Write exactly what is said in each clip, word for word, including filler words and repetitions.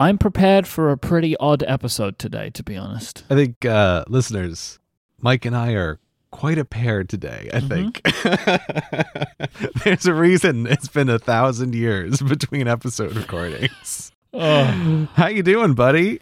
I'm prepared for a pretty odd episode today, to be honest. I think, uh, listeners, Mike and I are quite a pair today, I mm-hmm. think. There's a reason it's been a thousand years between episode recordings. Oh. How you doing, buddy?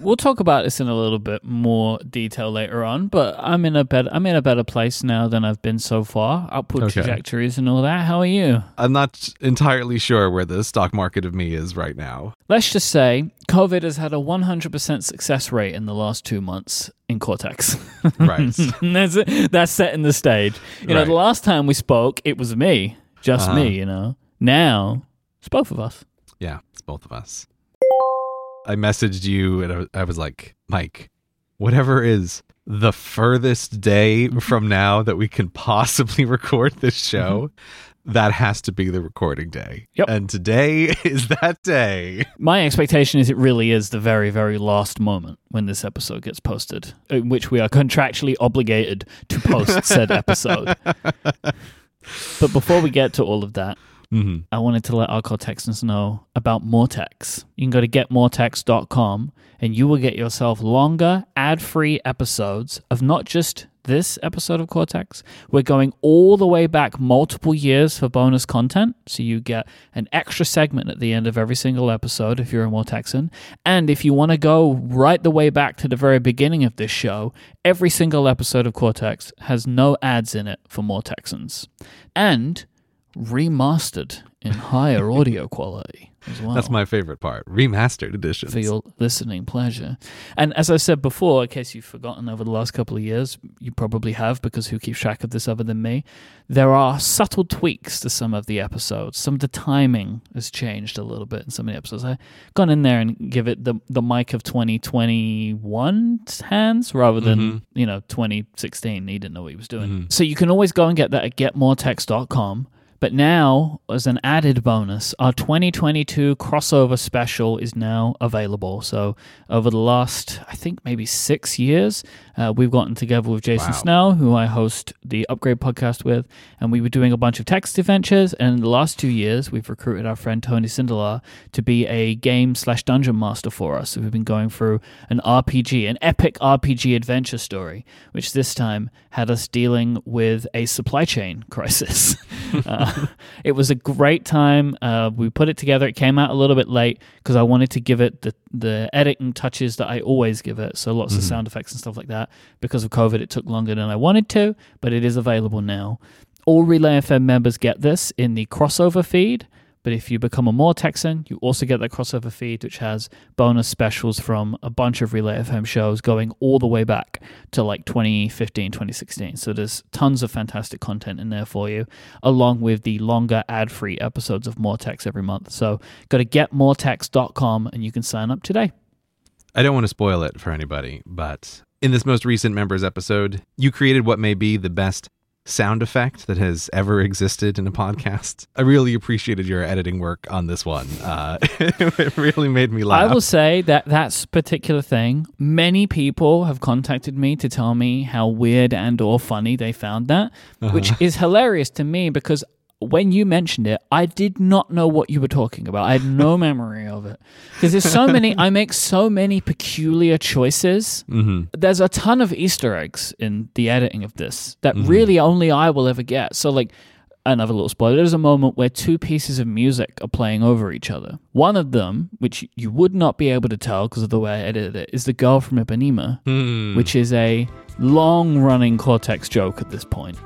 We'll talk about this in a little bit more detail later on, but I'm in a better I'm in a better place now than I've been so far. Upward okay. trajectories and all that. How are you? I'm not entirely sure where the stock market of me is right now. Let's just say COVID has had a one hundred percent success rate in the last two months in Cortex. Right. that's, that's setting the stage. You know, right. The last time we spoke, it was me, just uh-huh. me. You know, now it's both of us. Yeah, it's both of us. I messaged you and I was like, Mike, whatever is the furthest day from now that we can possibly record this show, that has to be the recording day. Yep. And today is that day. My expectation is it really is the very, very last moment when this episode gets posted, in which we are contractually obligated to post said episode. But before we get to all of that, Mm-hmm. I wanted to let our Cortexans know about Mortex. You can go to get mortex dot com and you will get yourself longer ad-free episodes of not just this episode of Cortex. We're going all the way back multiple years for bonus content. So you get an extra segment at the end of every single episode if you're a Mortexan. And if you want to go right the way back to the very beginning of this show, every single episode of Cortex has no ads in it for Mortexans. And remastered in higher audio quality as well. That's my favorite part, remastered editions. For your listening pleasure. And as I said before, in case you've forgotten over the last couple of years, you probably have because who keeps track of this other than me, there are subtle tweaks to some of the episodes. Some of the timing has changed a little bit in some of the episodes. I've gone in there and give it the, the mic of twenty twenty-one hands rather than, mm-hmm. you know, twenty sixteen. He didn't know what he was doing. Mm-hmm. So you can always go and get that at get more text dot com. But now, as an added bonus, our twenty twenty-two crossover special is now available. So over the last, I think, maybe six years, uh, we've gotten together with Jason wow. Snell, who I host the Upgrade podcast with, and we were doing a bunch of text adventures. And in the last two years, we've recruited our friend Tony Sindelar to be a game slash dungeon master for us. So we've been going through an R P G, an epic R P G adventure story, which this time had us dealing with a supply chain crisis. uh, It was a great time. Uh, we put it together. It came out a little bit late because I wanted to give it the, the editing touches that I always give it. So lots mm-hmm. of sound effects and stuff like that. Because of COVID, it took longer than I wanted to, but it is available now. All Relay F M members get this in the crossover feed. But if you become a Mortexan, you also get that crossover feed, which has bonus specials from a bunch of Relay F M shows going all the way back to like twenty fifteen, twenty sixteen. So there's tons of fantastic content in there for you, along with the longer ad-free episodes of Mortex every month. So go to get mortex dot com and you can sign up today. I don't want to spoil it for anybody, but in this most recent members episode, you created what may be the best sound effect that has ever existed in a podcast. I really appreciated your editing work on this one. Uh, it really made me laugh. I will say that that particular thing, many people have contacted me to tell me how weird and or funny they found that, uh-huh. which is hilarious to me because when you mentioned it, I did not know what you were talking about. I had no memory of it. Because there's so many, I make so many peculiar choices. Mm-hmm. There's a ton of Easter eggs in the editing of this that mm-hmm. really only I will ever get. So like, another little spoiler, there's a moment where two pieces of music are playing over each other. One of them, which you would not be able to tell because of the way I edited it, is The Girl from Ipanema, mm. which is a long-running Cortex joke at this point.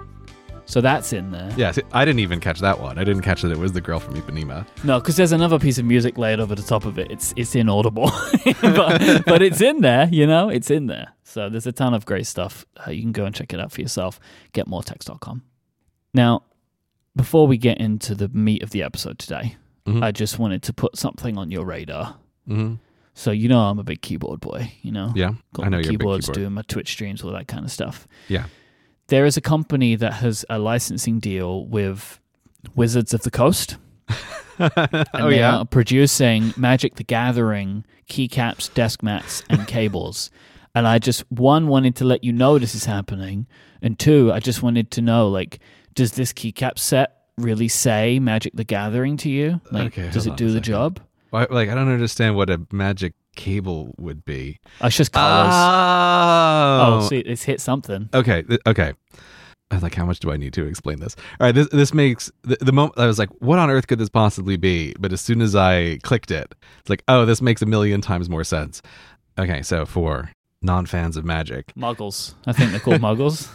So that's in there. Yeah, see, I didn't even catch that one. I didn't catch that it was The Girl from Ipanema. No, because there's another piece of music layered over the top of it. It's it's inaudible. but, but it's in there, you know? It's in there. So there's a ton of great stuff. Uh, you can go and check it out for yourself. get more text dot com. Now, before we get into the meat of the episode today, mm-hmm. I just wanted to put something on your radar. Mm-hmm. So you know I'm a big keyboard boy, you know? Yeah, Got I know you're keyboards, a big keyboard. Doing my Twitch streams, all that kind of stuff. Yeah. There is a company that has a licensing deal with Wizards of the Coast. and oh, they yeah. are producing Magic: The Gathering keycaps, desk mats, and cables. And I just, one, wanted to let you know this is happening. And two, I just wanted to know, like, does this keycap set really say Magic: The Gathering to you? Like, okay, does it do the job? Why, like, I don't understand what a magic cable would be. It's just colors. Oh, oh so it's hit something. Okay, th- okay. I was like, how much do I need to explain this? All right, this this makes the, the moment I was like, what on earth could this possibly be? But as soon as I clicked it, it's like, oh, this makes a million times more sense. Okay, so for non-fans of magic, muggles. I think they're called muggles.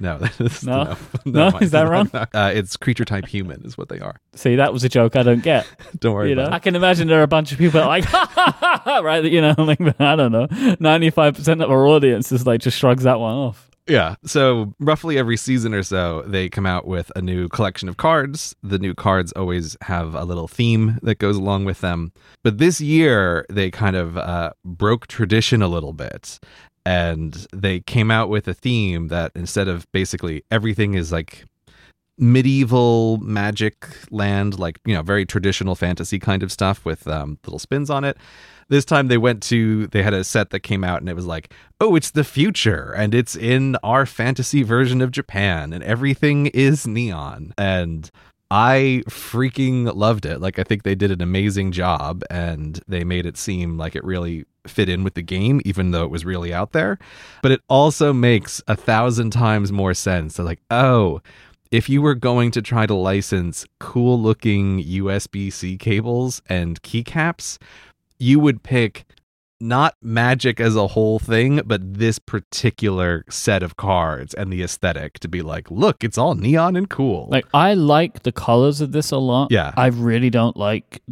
No, that is, no, no, no, no is that wrong? No, uh, it's creature type human is what they are. See, that was a joke I don't get. Don't worry you about know? It. I can imagine there are a bunch of people like, ha, ha, ha, right? You know, like, I don't know. ninety-five percent of our audience is like just shrugs that one off. Yeah, so roughly every season or so, they come out with a new collection of cards. The new cards always have a little theme that goes along with them. But this year, they kind of uh, broke tradition a little bit. And they came out with a theme that instead of basically everything is like medieval magic land, like, you know, very traditional fantasy kind of stuff with um, little spins on it. This time they went to, they had a set that came out and it was like, oh, it's the future and it's in our fantasy version of Japan and everything is neon. And I freaking loved it. Like, I think they did an amazing job and they made it seem like it really fit in with the game, even though it was really out there. But it also makes a thousand times more sense. They're like, oh, if you were going to try to license cool looking U S B C cables and keycaps, you would pick not magic as a whole thing, but this particular set of cards and the aesthetic to be like, look, it's all neon and cool. Like, I like the colors of this a lot. Yeah. I really don't like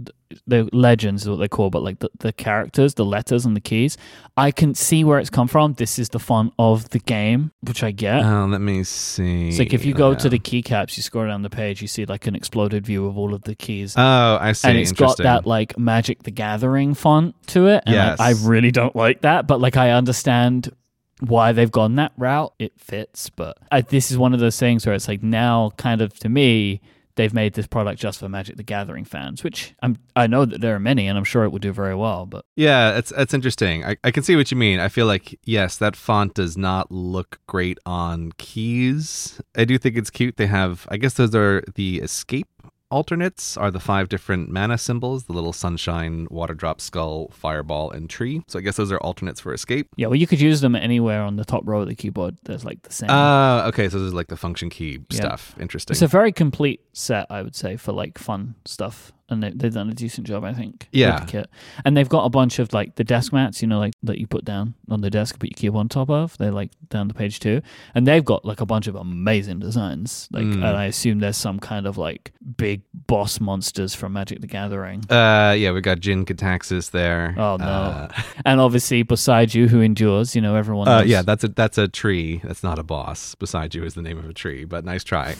the legends is what they call, but like the, the characters, the letters and the keys. I can see where it's come from. This is the font of the game, which I get. Oh, let me see. It's like if you go yeah. to the keycaps, you scroll down the page, you see like an exploded view of all of the keys. Oh, I see. And it's got that like Magic: The Gathering font to it. And yes. I, I really don't like that, but like I understand why they've gone that route. It fits, but I, this is one of those things where it's like now kind of to me, they've made this product just for Magic: The Gathering fans, which I'm, I know that there are many, and I'm sure it will do very well. But yeah, that's that's interesting. I, I can see what you mean. I feel like, yes, that font does not look great on keys. I do think it's cute. They have, I guess those are the escape alternates, are the five different mana symbols, the little sunshine, water drop, skull, fireball, and tree. So I guess those are alternates for escape. Yeah, well, you could use them anywhere on the top row of the keyboard. There's like the same. Oh, uh, okay. So there's like the function key yeah. stuff. Interesting. It's a very complete set, I would say, for like fun stuff. And they, they've done a decent job, I think. Yeah. With the kit. And they've got a bunch of like the desk mats, you know, like that you put down on the desk, put your keyboard on top of. They're like down the page too. And they've got like a bunch of amazing designs. Like, mm. and I assume there's some kind of like big boss monsters from Magic: The Gathering. Uh, yeah, we got Jin Kataxis there. Oh no. Uh, and obviously Beside You, Who Endures, you know, everyone. Uh, yeah, that's a that's a tree. That's not a boss. Beside You is the name of a tree, but nice try.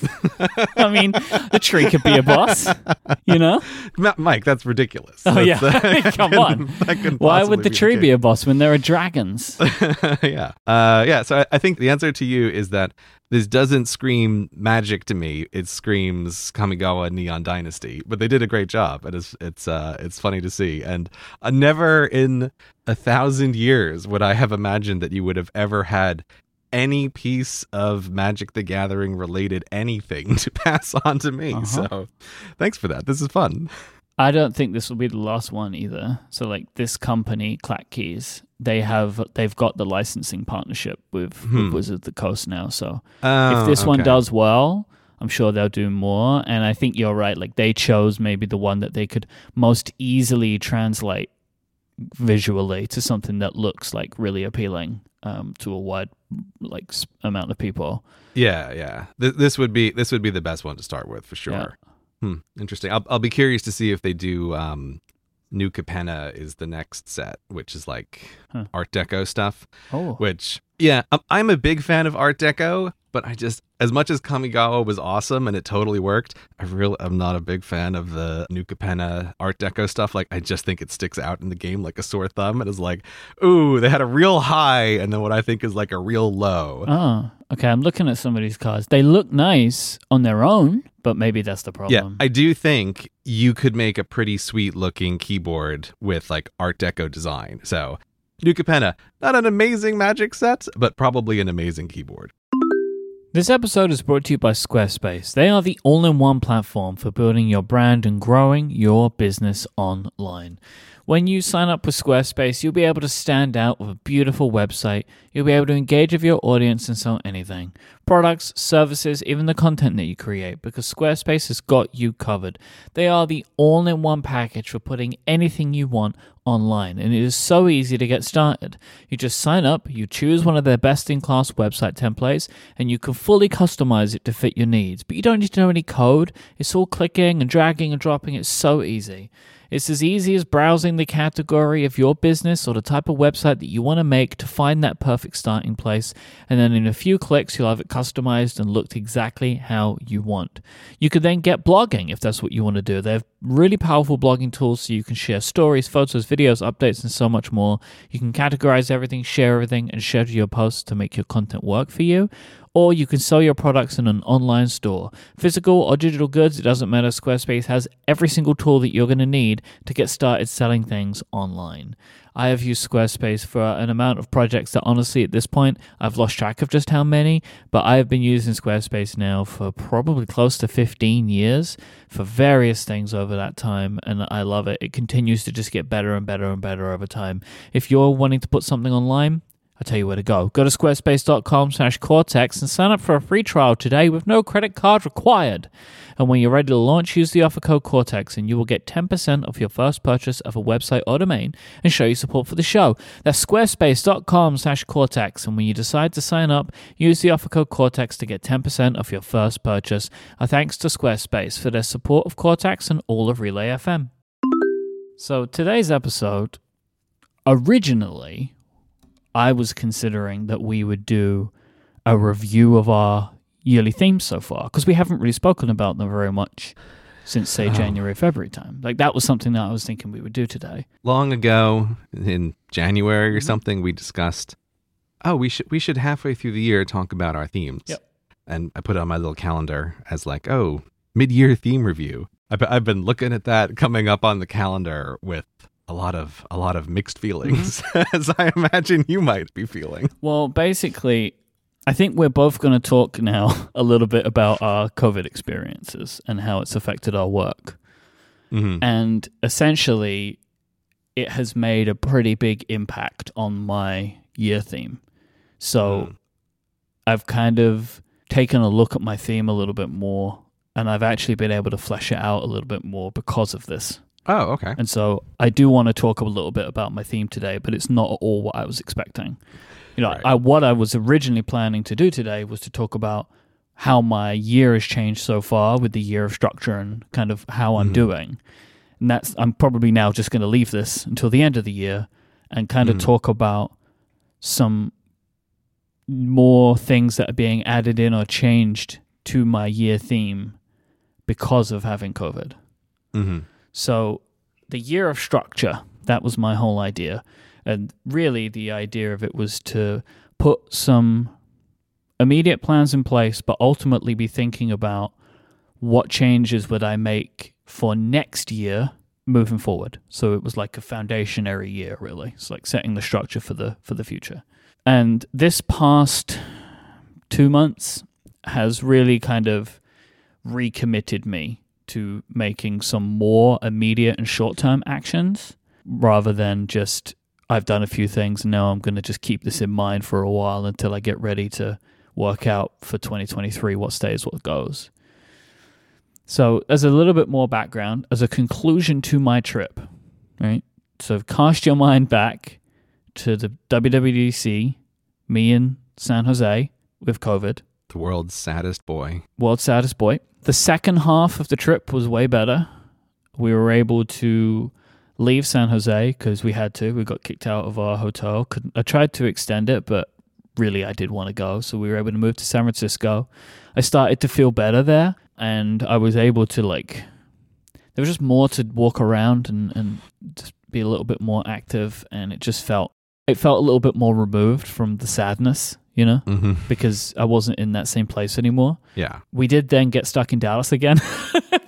I mean, the tree could be a boss, you know? Mike, that's ridiculous. Oh, that's, yeah. Uh, Come on. Why would the tree be a boss when there are dragons? yeah. Uh, yeah. So I, I think the answer to you is that this doesn't scream magic to me. It screams Kamigawa Neon Dynasty. But they did a great job. And it's it's uh, it's funny to see. And uh, never in a thousand years would I have imagined that you would have ever had any piece of Magic: The Gathering related anything to pass on to me. Uh-huh. So thanks for that. This is fun. I don't think this will be the last one either. So like this company, Clack Keys, they have they've got the licensing partnership with, hmm. with Wizards of the Coast now. So oh, if this okay. one does well, I'm sure they'll do more. And I think you're right. Like they chose maybe the one that they could most easily translate visually to something that looks like really appealing um, to a wide like amount of people. Yeah, yeah. Th- this would be this would be the best one to start with for sure. Yeah. Hmm, interesting. I'll I'll be curious to see if they do. Um, New Capenna is the next set, which is like huh. Art Deco stuff. Oh, which yeah, I'm, I'm a big fan of Art Deco, but I just as much as Kamigawa was awesome and it totally worked, I really I'm not a big fan of the New Capenna Art Deco stuff. Like I just think it sticks out in the game like a sore thumb. It is like, ooh, they had a real high and then what I think is like a real low. Oh, okay. I'm looking at some of these cards. They look nice on their own, but maybe that's the problem. Yeah, I do think you could make a pretty sweet looking keyboard with like Art Deco design. So New Capenna, not an amazing magic set, but probably an amazing keyboard. This episode is brought to you by Squarespace. They are the all-in-one platform for building your brand and growing your business online. When you sign up with Squarespace, you'll be able to stand out with a beautiful website. You'll be able to engage with your audience and sell anything. Products, services, even the content that you create, because Squarespace has got you covered. They are the all-in-one package for putting anything you want online, and it is so easy to get started. You just sign up, you choose one of their best-in-class website templates, and you can fully customize it to fit your needs. But you don't need to know any code. It's all clicking and dragging and dropping. It's so easy. It's as easy as browsing the category of your business or the type of website that you want to make to find that perfect starting place, and then in a few clicks, you'll have it customized and looked exactly how you want. You could then get blogging if that's what you want to do. They have really powerful blogging tools so you can share stories, photos, videos, updates, and so much more. You can categorize everything, share everything, and schedule your posts to make your content work for you. Or you can sell your products in an online store. Physical or digital goods, it doesn't matter. Squarespace has every single tool that you're going to need to get started selling things online. I have used Squarespace for an amount of projects that honestly at this point, I've lost track of just how many, but I have been using Squarespace now for probably close to fifteen years for various things over that time, and I love it. It continues to just get better and better and better over time. If you're wanting to put something online, I'll tell you where to go. Go to squarespace.com slash Cortex and sign up for a free trial today with no credit card required. And when you're ready to launch, use the offer code Cortex and you will get ten percent off your first purchase of a website or domain and show your support for the show. That's squarespace.com slash Cortex. And when you decide to sign up, use the offer code Cortex to get ten percent off your first purchase. Our thanks to Squarespace for their support of Cortex and all of Relay F M. So today's episode, originally, I was considering that we would do a review of our yearly themes so far, because we haven't really spoken about them very much since, say, oh. January, February time. Like, that was something that I was thinking we would do today. Long ago, in January or something, we discussed, oh, we should we should halfway through the year talk about our themes. Yep. And I put it on my little calendar as like, oh, mid-year theme review. I've, I've been looking at that coming up on the calendar with A lot of a lot of mixed feelings, mm-hmm. as I imagine you might be feeling. Well, basically, I think we're both going to talk now a little bit about our COVID experiences and how it's affected our work. Mm-hmm. And essentially, it has made a pretty big impact on my year theme. So mm. I've kind of taken a look at my theme a little bit more, and I've actually been able to flesh it out a little bit more because of this. Oh, okay. And so I do want to talk a little bit about my theme today, but it's not at all what I was expecting. You know, right. I, what I was originally planning to do today was to talk about how my year has changed so far with the year of structure and kind of how I'm mm-hmm. doing. And that's I'm probably now just going to leave this until the end of the year and kind mm-hmm. of talk about some more things that are being added in or changed to my year theme because of having COVID. Mm-hmm. So the year of structure, that was my whole idea. And really the idea of it was to put some immediate plans in place, but ultimately be thinking about what changes would I make for next year moving forward. So it was like a foundation every year, really. It's like setting the structure for the for the future. And this past two months has really kind of recommitted me to making some more immediate and short-term actions rather than just, I've done a few things and now I'm going to just keep this in mind for a while until I get ready to work out for twenty twenty-three what stays, what goes. So as a little bit more background, as a conclusion to my trip, right? So cast your mind back to the W W D C, me in San Jose with COVID. The world's saddest boy. World's saddest boy. The second half of the trip was way better. We were able to leave San Jose because we had to. We got kicked out of our hotel. Couldn't, I tried to extend it, but really I did want to go. So we were able to move to San Francisco. I started to feel better there, and I was able to, like, there was just more to walk around and, and just be a little bit more active. And it just felt, it felt a little bit more removed from the sadness, you know, mm-hmm. because I wasn't in that same place anymore. Yeah. We did then get stuck in Dallas again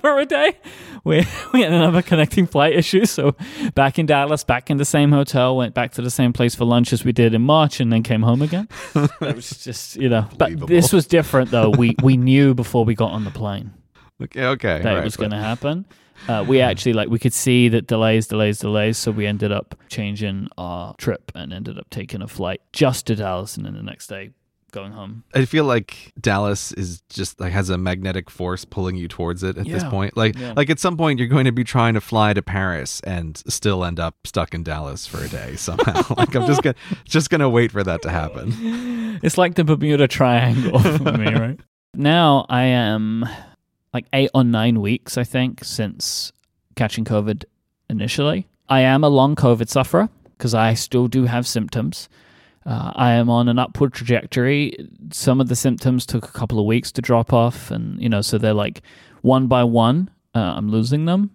for a day. We, we had another connecting flight issue. So back in Dallas, back in the same hotel, went back to the same place for lunch as we did in March and then came home again. It was just, you know, but this was different though. We we knew before we got on the plane. Okay, okay. That right, was going to happen. Uh, we actually, like, we could see that delays, delays, delays. So we ended up changing our trip and ended up taking a flight just to Dallas and then the next day going home. I feel like Dallas is just like has a magnetic force pulling you towards it at yeah. this point. Like, yeah. like at some point you're going to be trying to fly to Paris and still end up stuck in Dallas for a day somehow. Like I'm just gonna just gonna wait for that to happen. It's like the Bermuda Triangle for me, right? Now I am like eight or nine weeks, I think, since catching COVID initially. I am a long COVID sufferer because I still do have symptoms. Uh, I am on an upward trajectory. Some of the symptoms took a couple of weeks to drop off. And, you know, so they're like one by one, uh, I'm losing them.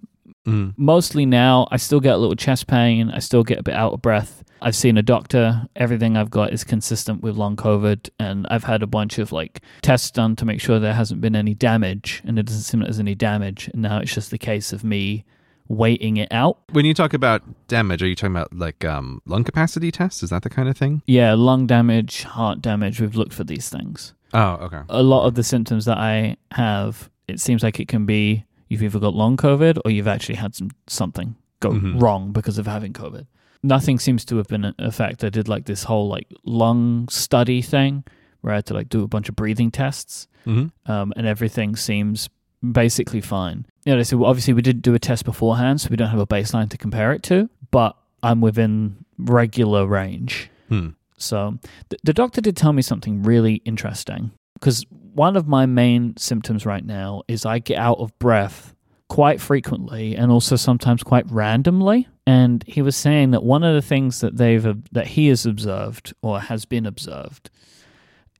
Mm. Mostly now, I still get a little chest pain. I still get a bit out of breath. I've seen a doctor. Everything I've got is consistent with long COVID. And I've had a bunch of like tests done to make sure there hasn't been any damage. And it doesn't seem like there's any damage. And now it's just the case of me waiting it out. When you talk about damage, are you talking about like um, lung capacity tests? Is that the kind of thing? Yeah, lung damage, heart damage. We've looked for these things. Oh, okay. A lot of the symptoms that I have, it seems like it can be you've either got long COVID or you've actually had some something go mm-hmm. wrong because of having COVID. Nothing seems to have been a fact. I did like this whole like lung study thing where I had to like do a bunch of breathing tests mm-hmm. um, and everything seems basically fine. You know, they said, well, obviously we didn't do a test beforehand, so we don't have a baseline to compare it to, but I'm within regular range. Hmm. So th- the doctor did tell me something really interesting because one of my main symptoms right now is I get out of breath quite frequently and also sometimes quite randomly. And he was saying that one of the things that they've that he has observed or has been observed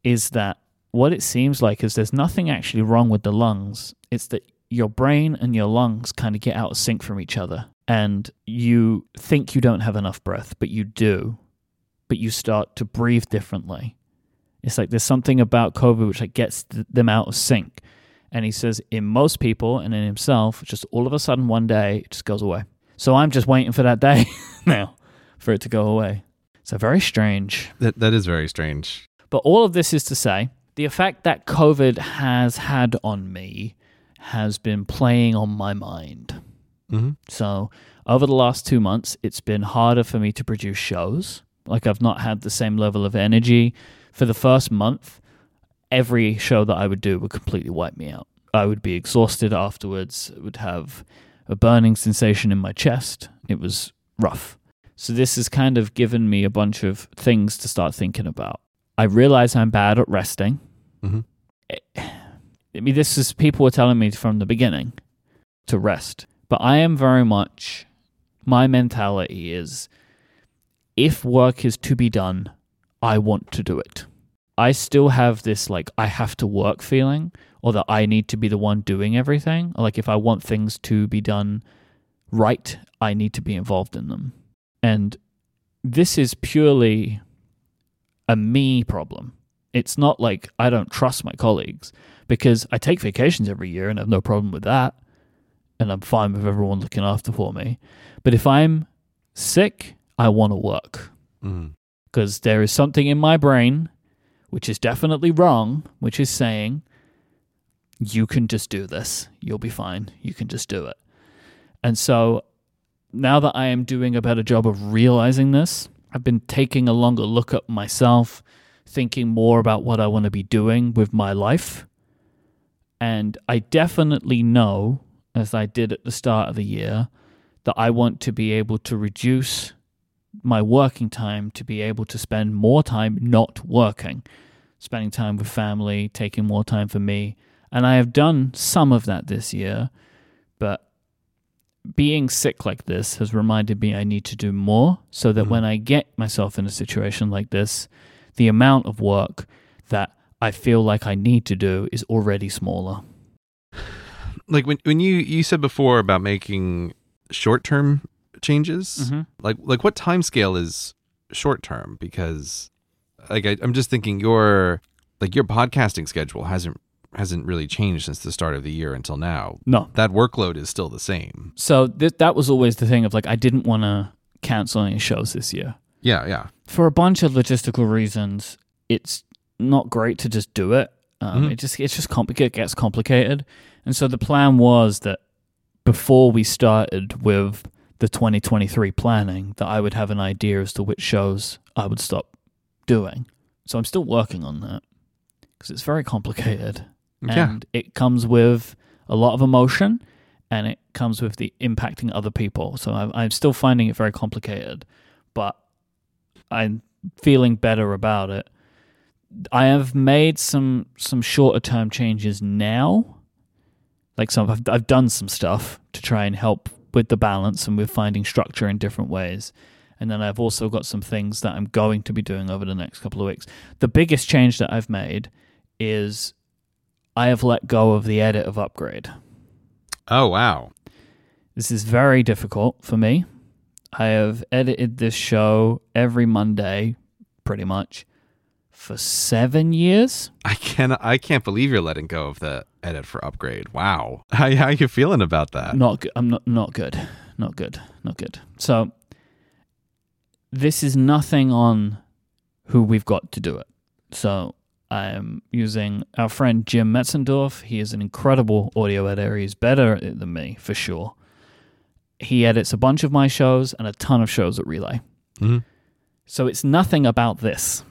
is that what it seems like is there's nothing actually wrong with the lungs. It's that your brain and your lungs kind of get out of sync from each other. And you think you don't have enough breath, but you do. But you start to breathe differently. It's like there's something about COVID which like gets th- them out of sync. And he says in most people and in himself, just all of a sudden one day, it just goes away. So I'm just waiting for that day now for it to go away. So very strange. That That is very strange. But all of this is to say, the effect that COVID has had on me has been playing on my mind. Mm-hmm. So over the last two months, it's been harder for me to produce shows. Like I've not had the same level of energy. For the first month, every show that I would do would completely wipe me out. I would be exhausted afterwards. I would have a burning sensation in my chest. It was rough. So this has kind of given me a bunch of things to start thinking about. I realize I'm bad at resting. Mm-hmm. I mean, this is people were telling me from the beginning to rest, but I am very much, my mentality is if work is to be done, I want to do it. I still have this like I have to work feeling or that I need to be the one doing everything. Or, like if I want things to be done right, I need to be involved in them. And this is purely a me problem. It's not like I don't trust my colleagues because I take vacations every year and I have no problem with that. And I'm fine with everyone looking after for me. But if I'm sick, I want to work because mm. there is something in my brain, which is definitely wrong, which is saying, you can just do this. You'll be fine. You can just do it. And so now that I am doing a better job of realizing this, I've been taking a longer look at myself, thinking more about what I want to be doing with my life. And I definitely know, as I did at the start of the year, that I want to be able to reduce my working time to be able to spend more time not working, spending time with family, taking more time for me. And I have done some of that this year, but being sick like this has reminded me I need to do more so that mm-hmm. when I get myself in a situation like this, the amount of work that I feel like I need to do is already smaller. Like when when you, you said before about making short-term changes, mm-hmm. like like what time scale is short-term? Because like I, I'm just thinking your like your podcasting schedule hasn't hasn't really changed since the start of the year until now. No. That workload is still the same. So th- that was always the thing of like, I didn't want to cancel any shows this year. Yeah, yeah. For a bunch of logistical reasons, it's not great to just do it. Um, mm-hmm. It just it's just complicated. It gets complicated. And so the plan was that before we started with the twenty twenty-three planning, that I would have an idea as to which shows I would stop doing. So I'm still working on that because it's very complicated. Yeah. And it comes with a lot of emotion, and it comes with the impacting other people. So I'm, I'm still finding it very complicated, but I'm feeling better about it. I have made some some shorter term changes now. Like some, I've, I've done some stuff to try and help with the balance and with finding structure in different ways. And then I've also got some things that I'm going to be doing over the next couple of weeks. The biggest change that I've made is I have let go of the edit of Upgrade. Oh, wow. This is very difficult for me. I have edited this show every Monday, pretty much, for seven years. I can't, I can't believe you're letting go of the edit for Upgrade. Wow. How, how are you feeling about that? Not good. I'm not, not good. Not good. Not good. So this is nothing on who we've got to do it. So I'm using our friend Jim Metzendorf. He is an incredible audio editor. He's better than me, for sure. He edits a bunch of my shows and a ton of shows at Relay. Mm-hmm. So it's nothing about this.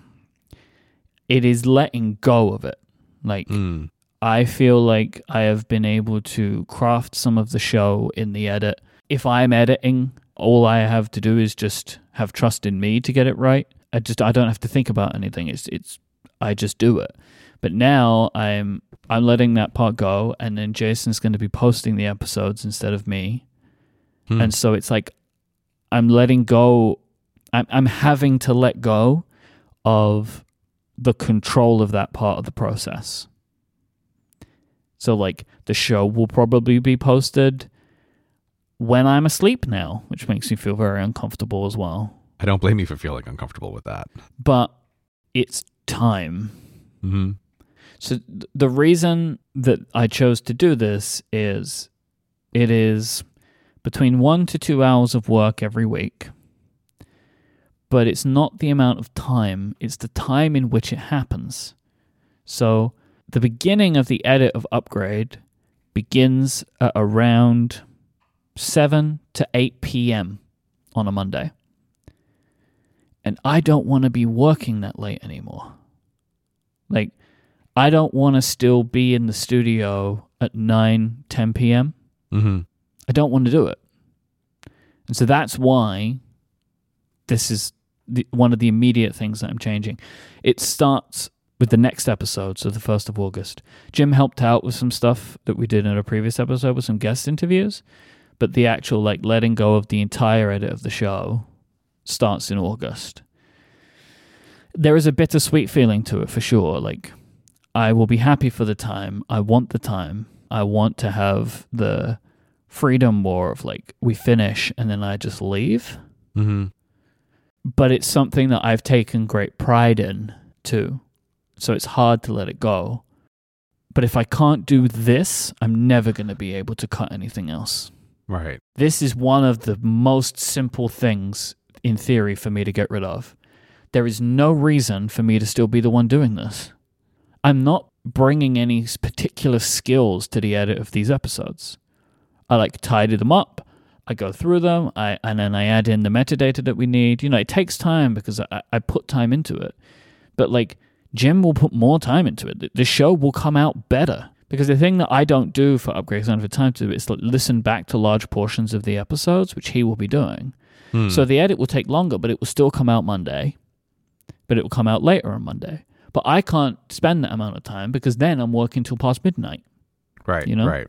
It is letting go of it. Like, mm. I feel like I have been able to craft some of the show in the edit. If I'm editing, all I have to do is just have trust in me to get it right. I just, I don't have to think about anything. It's, it's, I just do it. But now I'm I'm letting that part go, and then Jason's going to be posting the episodes instead of me. Hmm. And so it's like I'm letting go. I'm I'm having to let go of the control of that part of the process. So like the show will probably be posted when I'm asleep now, which makes me feel very uncomfortable as well. I don't blame you for feeling uncomfortable with that. But it's time. Mm-hmm. So th- the reason that I chose to do this is it is between one to two hours of work every week, but it's not the amount of time, it's the time in which it happens. So the beginning of the edit of Upgrade begins at around seven to eight p.m. on a Monday. And I don't want to be working that late anymore. Like, I don't want to still be in the studio at nine, ten p.m. Mm-hmm. I don't want to do it. And so that's why this is the, one of the immediate things that I'm changing. It starts with the next episode, so the first of August. Jim helped out with some stuff that we did in a previous episode with some guest interviews, but the actual, like, letting go of the entire edit of the show starts in August. There is a bittersweet feeling to it, for sure. Like, I will be happy for the time. I want the time. I want to have the freedom more of, like, we finish and then I just leave. Mm-hmm. But it's something that I've taken great pride in too. So it's hard to let it go. But if I can't do this, I'm never going to be able to cut anything else. Right. This is one of the most simple things in theory for me to get rid of. There is no reason for me to still be the one doing this. I'm not bringing any particular skills to the edit of these episodes. I like tidy them up, I go through them, I and then I add in the metadata that we need. You know, it takes time because I, I put time into it. But like, Jim will put more time into it. The show will come out better. Because the thing that I don't do for Upgrades and for time to do is listen back to large portions of the episodes, which he will be doing. Hmm. So the edit will take longer, but it will still come out Monday. But it will come out later on Monday. But I can't spend that amount of time because then I'm working till past midnight. Right, you know? Right.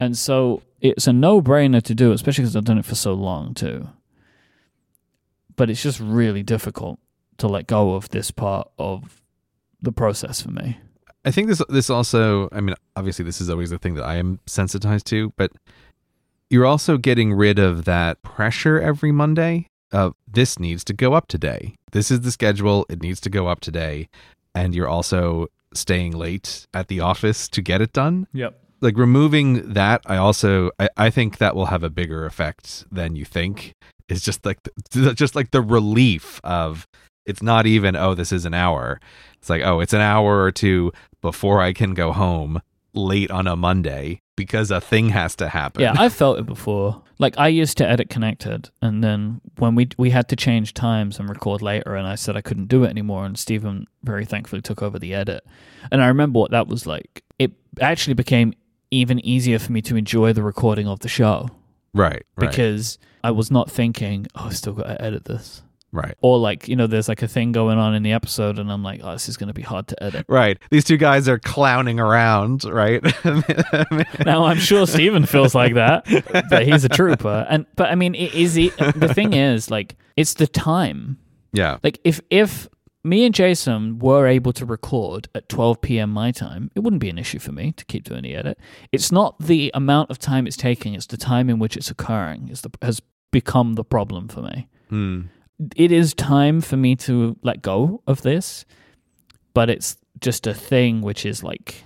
And so it's a no-brainer to do, especially because I've done it for so long too. But it's just really difficult to let go of this part of the process for me. I think this this also, I mean, obviously this is always the thing that I am sensitized to, but you're also getting rid of that pressure every Monday of this needs to go up today. This is the schedule. It needs to go up today. And you're also staying late at the office to get it done. Yep. Like removing that, I also I, I think that will have a bigger effect than you think. It's just like the, just like the relief of it's not even, oh, this is an hour. It's like, oh, it's an hour or two before I can go home late on a Monday because a thing has to happen. Yeah, I've felt it before. Like I used to edit Connected, and then when we we had to change times and record later, and I said I couldn't do it anymore, and Stephen very thankfully took over the edit. And I remember what that was like. It actually became even easier for me to enjoy the recording of the show. Right, right. Because I was not thinking, oh, I've still got to edit this. Right. Or like, you know, there's like a thing going on in the episode and I'm like, oh, this is going to be hard to edit. Right. These two guys are clowning around, right? Now, I'm sure Steven feels like that, but he's a trooper. And But I mean, it is the, the thing is, like, it's the time. Yeah. Like, if if me and Jason were able to record at twelve p.m. my time, it wouldn't be an issue for me to keep doing the edit. It's not the amount of time it's taking, it's the time in which it's occurring is the, has become the problem for me. Hmm. It is time for me to let go of this, but it's just a thing which is like,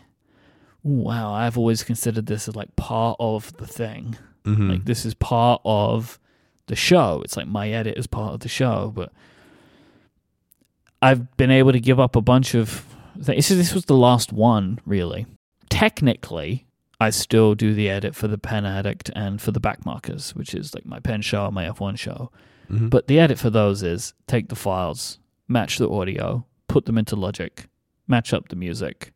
wow, I've always considered this as like part of the thing. Mm-hmm. Like this is part of the show. It's like my edit is part of the show, but I've been able to give up a bunch of things. So this was the last one, really. Technically, I still do the edit for the Pen Addict and for the Back Markers, which is like my pen show and my F one show. Mm-hmm. But the edit for those is take the files, match the audio, put them into Logic, match up the music,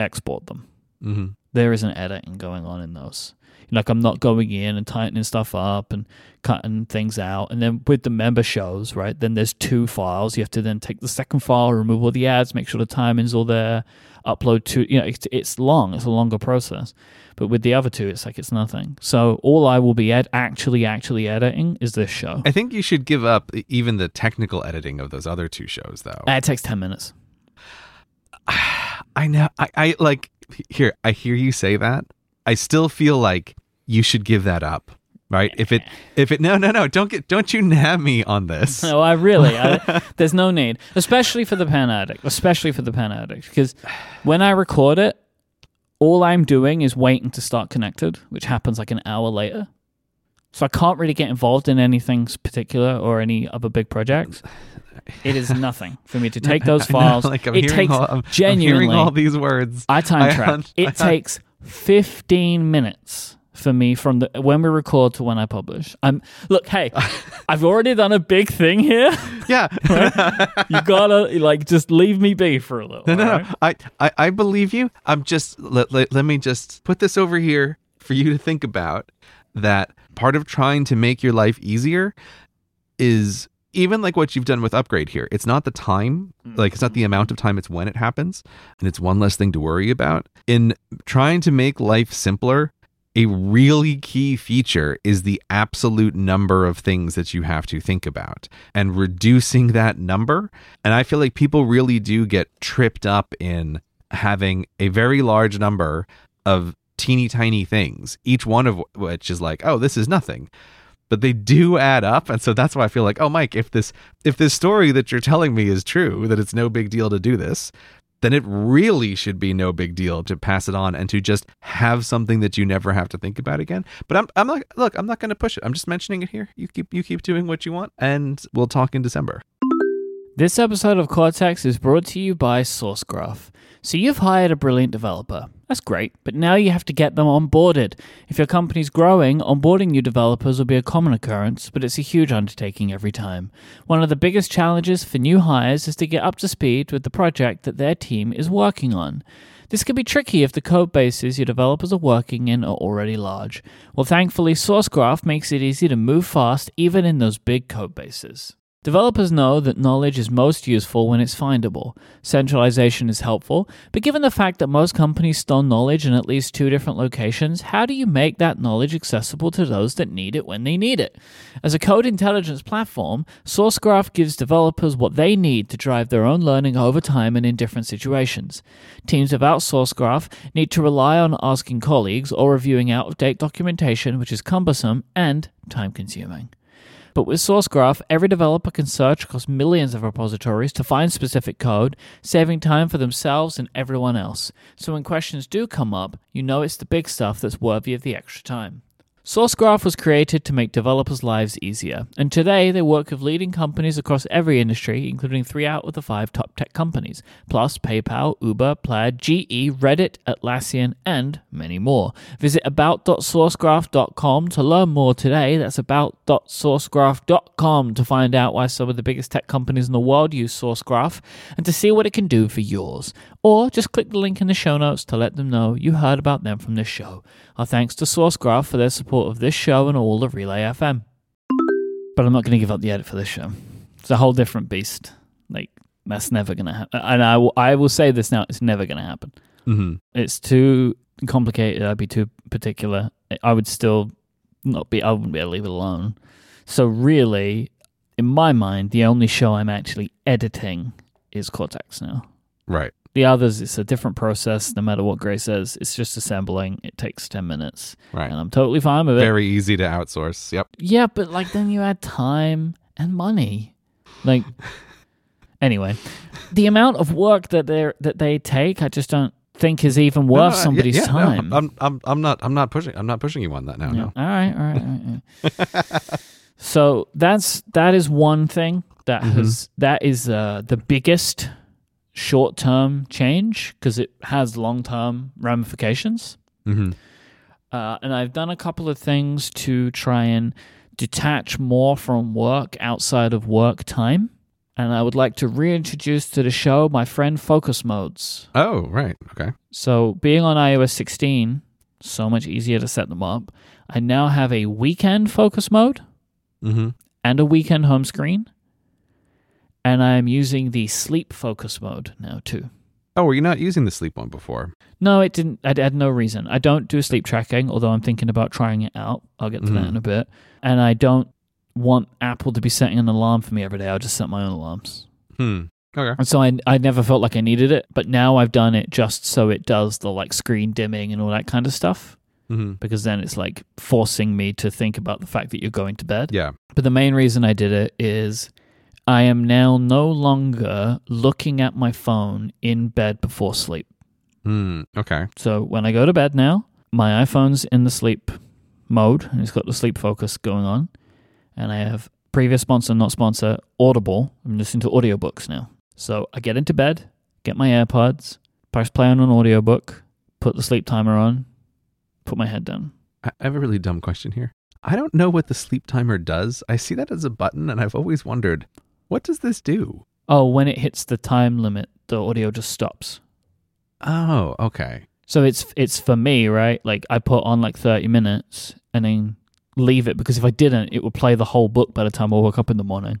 export them. Mm-hmm. There isn't editing going on in those. Like I'm not going in and tightening stuff up and cutting things out. And then with the member shows, right, then there's two files. You have to then take the second file, remove all the ads, make sure the timing's all there, upload to, you know, it's, it's long. It's a longer process. But with the other two, it's like it's nothing. So all I will be ed- actually, actually editing is this show. I think you should give up even the technical editing of those other two shows, though. It takes ten minutes. I know. I, I like, here, I hear you say that. I still feel like you should give that up, right? If it, if it, no, no, no, don't get, don't you nab me on this. No, I really, I, there's no need, especially for the Pen Addict, especially for the Pen Addict, because when I record it, all I'm doing is waiting to start Connected, which happens like an hour later. So I can't really get involved in anything particular or any other big projects. It is nothing for me to take those files. Know, like I'm it hearing takes all, I'm, genuinely I'm hearing all these words. I time track. I, I, it I, takes fifteen minutes for me from the when we record to when I publish. I'm look, hey, I've already done a big thing here. Yeah. Right? You gotta like just leave me be for a little. No, no, right? no. I, I, I believe you. I'm just let, let, let me just put this over here for you to think about. That part of trying to make your life easier is even like what you've done with Upgrade here. It's not the time, like it's not the amount of time, it's when it happens. And it's one less thing to worry about. In trying to make life simpler, a really key feature is the absolute number of things that you have to think about and reducing that number. And I feel like people really do get tripped up in having a very large number of teeny tiny things, each one of which is like, oh, this is nothing. But they do add up. And so that's why I feel like, oh, Mike, if this if this story that you're telling me is true, that it's no big deal to do this, then it really should be no big deal to pass it on and to just have something that you never have to think about again. But I'm I'm like, look, I'm not going to push it. I'm just mentioning it here. You keep you keep doing what you want and we'll talk in December. This episode of Cortex is brought to you by Sourcegraph. So you've hired a brilliant developer. That's great, but now you have to get them onboarded. If your company's growing, onboarding new developers will be a common occurrence, but it's a huge undertaking every time. One of the biggest challenges for new hires is to get up to speed with the project that their team is working on. This can be tricky if the code bases your developers are working in are already large. Well, thankfully, Sourcegraph makes it easy to move fast even in those big code bases. Developers know that knowledge is most useful when it's findable. Centralization is helpful, but given the fact that most companies store knowledge in at least two different locations, how do you make that knowledge accessible to those that need it when they need it? As a code intelligence platform, Sourcegraph gives developers what they need to drive their own learning over time and in different situations. Teams without Sourcegraph need to rely on asking colleagues or reviewing out-of-date documentation, which is cumbersome and time-consuming. But with Sourcegraph, every developer can search across millions of repositories to find specific code, saving time for themselves and everyone else. So when questions do come up, you know it's the big stuff that's worthy of the extra time. Sourcegraph was created to make developers' lives easier, and today they work with leading companies across every industry, including three out of the five top tech companies, plus PayPal, Uber, Plaid, G E, Reddit, Atlassian, and many more. Visit about dot sourcegraph dot com to learn more today. That's about dot sourcegraph dot com to find out why some of the biggest tech companies in the world use Sourcegraph and to see what it can do for yours. Or just click the link in the show notes to let them know you heard about them from this show. Our thanks to Sourcegraph for their support of this show and all of Relay F M. But I'm not going to give up the edit for this show. It's a whole different beast. Like, that's never going to happen. And I will, I will say this now, it's never going to happen. Mm-hmm. It's too complicated. I'd be too particular. I would still not be, I wouldn't be able to leave it alone. So really, in my mind, the only show I'm actually editing is Cortex now. Right. The others, it's a different process, no matter what Gray says. It's just assembling. It takes ten minutes. Right. And I'm totally fine with it. Very easy to outsource. Yep. Yeah, but like then you add time and money. Like, anyway, the amount of work that they that they take, I just don't think is even worth no, no, somebody's yeah, yeah, time. No, I'm, I'm, I'm not I'm not pushing I'm not pushing you on that now. Yeah. No. All right. All right. All right, all right. So that's that is one thing that mm-hmm. has that is uh, the biggest short-term change, because it has long-term ramifications. Mm-hmm. Uh, and I've done a couple of things to try and detach more from work outside of work time. And I would like to reintroduce to the show my friend Focus Modes. Oh, right. Okay. So being on i O S sixteen, so much easier to set them up. I now have a weekend focus mode mm-hmm. and a weekend home screen. And I'm using the sleep focus mode now, too. Oh, were you not using the sleep one before? No, it didn't. I had no reason. I don't do sleep tracking, although I'm thinking about trying it out. I'll get to mm. that in a bit. And I don't want Apple to be setting an alarm for me every day. I'll just set my own alarms. Hmm. Okay. And so I, I never felt like I needed it, but now I've done it just so it does the like screen dimming and all that kind of stuff. Mm-hmm. Because then it's like forcing me to think about the fact that you're going to bed. Yeah. But the main reason I did it is I am now no longer looking at my phone in bed before sleep. Mm, okay. So when I go to bed now, my iPhone's in the sleep mode, and it's got the sleep focus going on. And I have previous sponsor, not sponsor, Audible. I'm listening to audiobooks now. So I get into bed, get my AirPods, press play on an audiobook, put the sleep timer on, put my head down. I have a really dumb question here. I don't know what the sleep timer does. I see that as a button, and I've always wondered, what does this do? Oh, when it hits the time limit, the audio just stops. Oh, okay. So it's it's for me, right? Like I put on like thirty minutes and then leave it, because if I didn't, it would play the whole book by the time I woke up in the morning.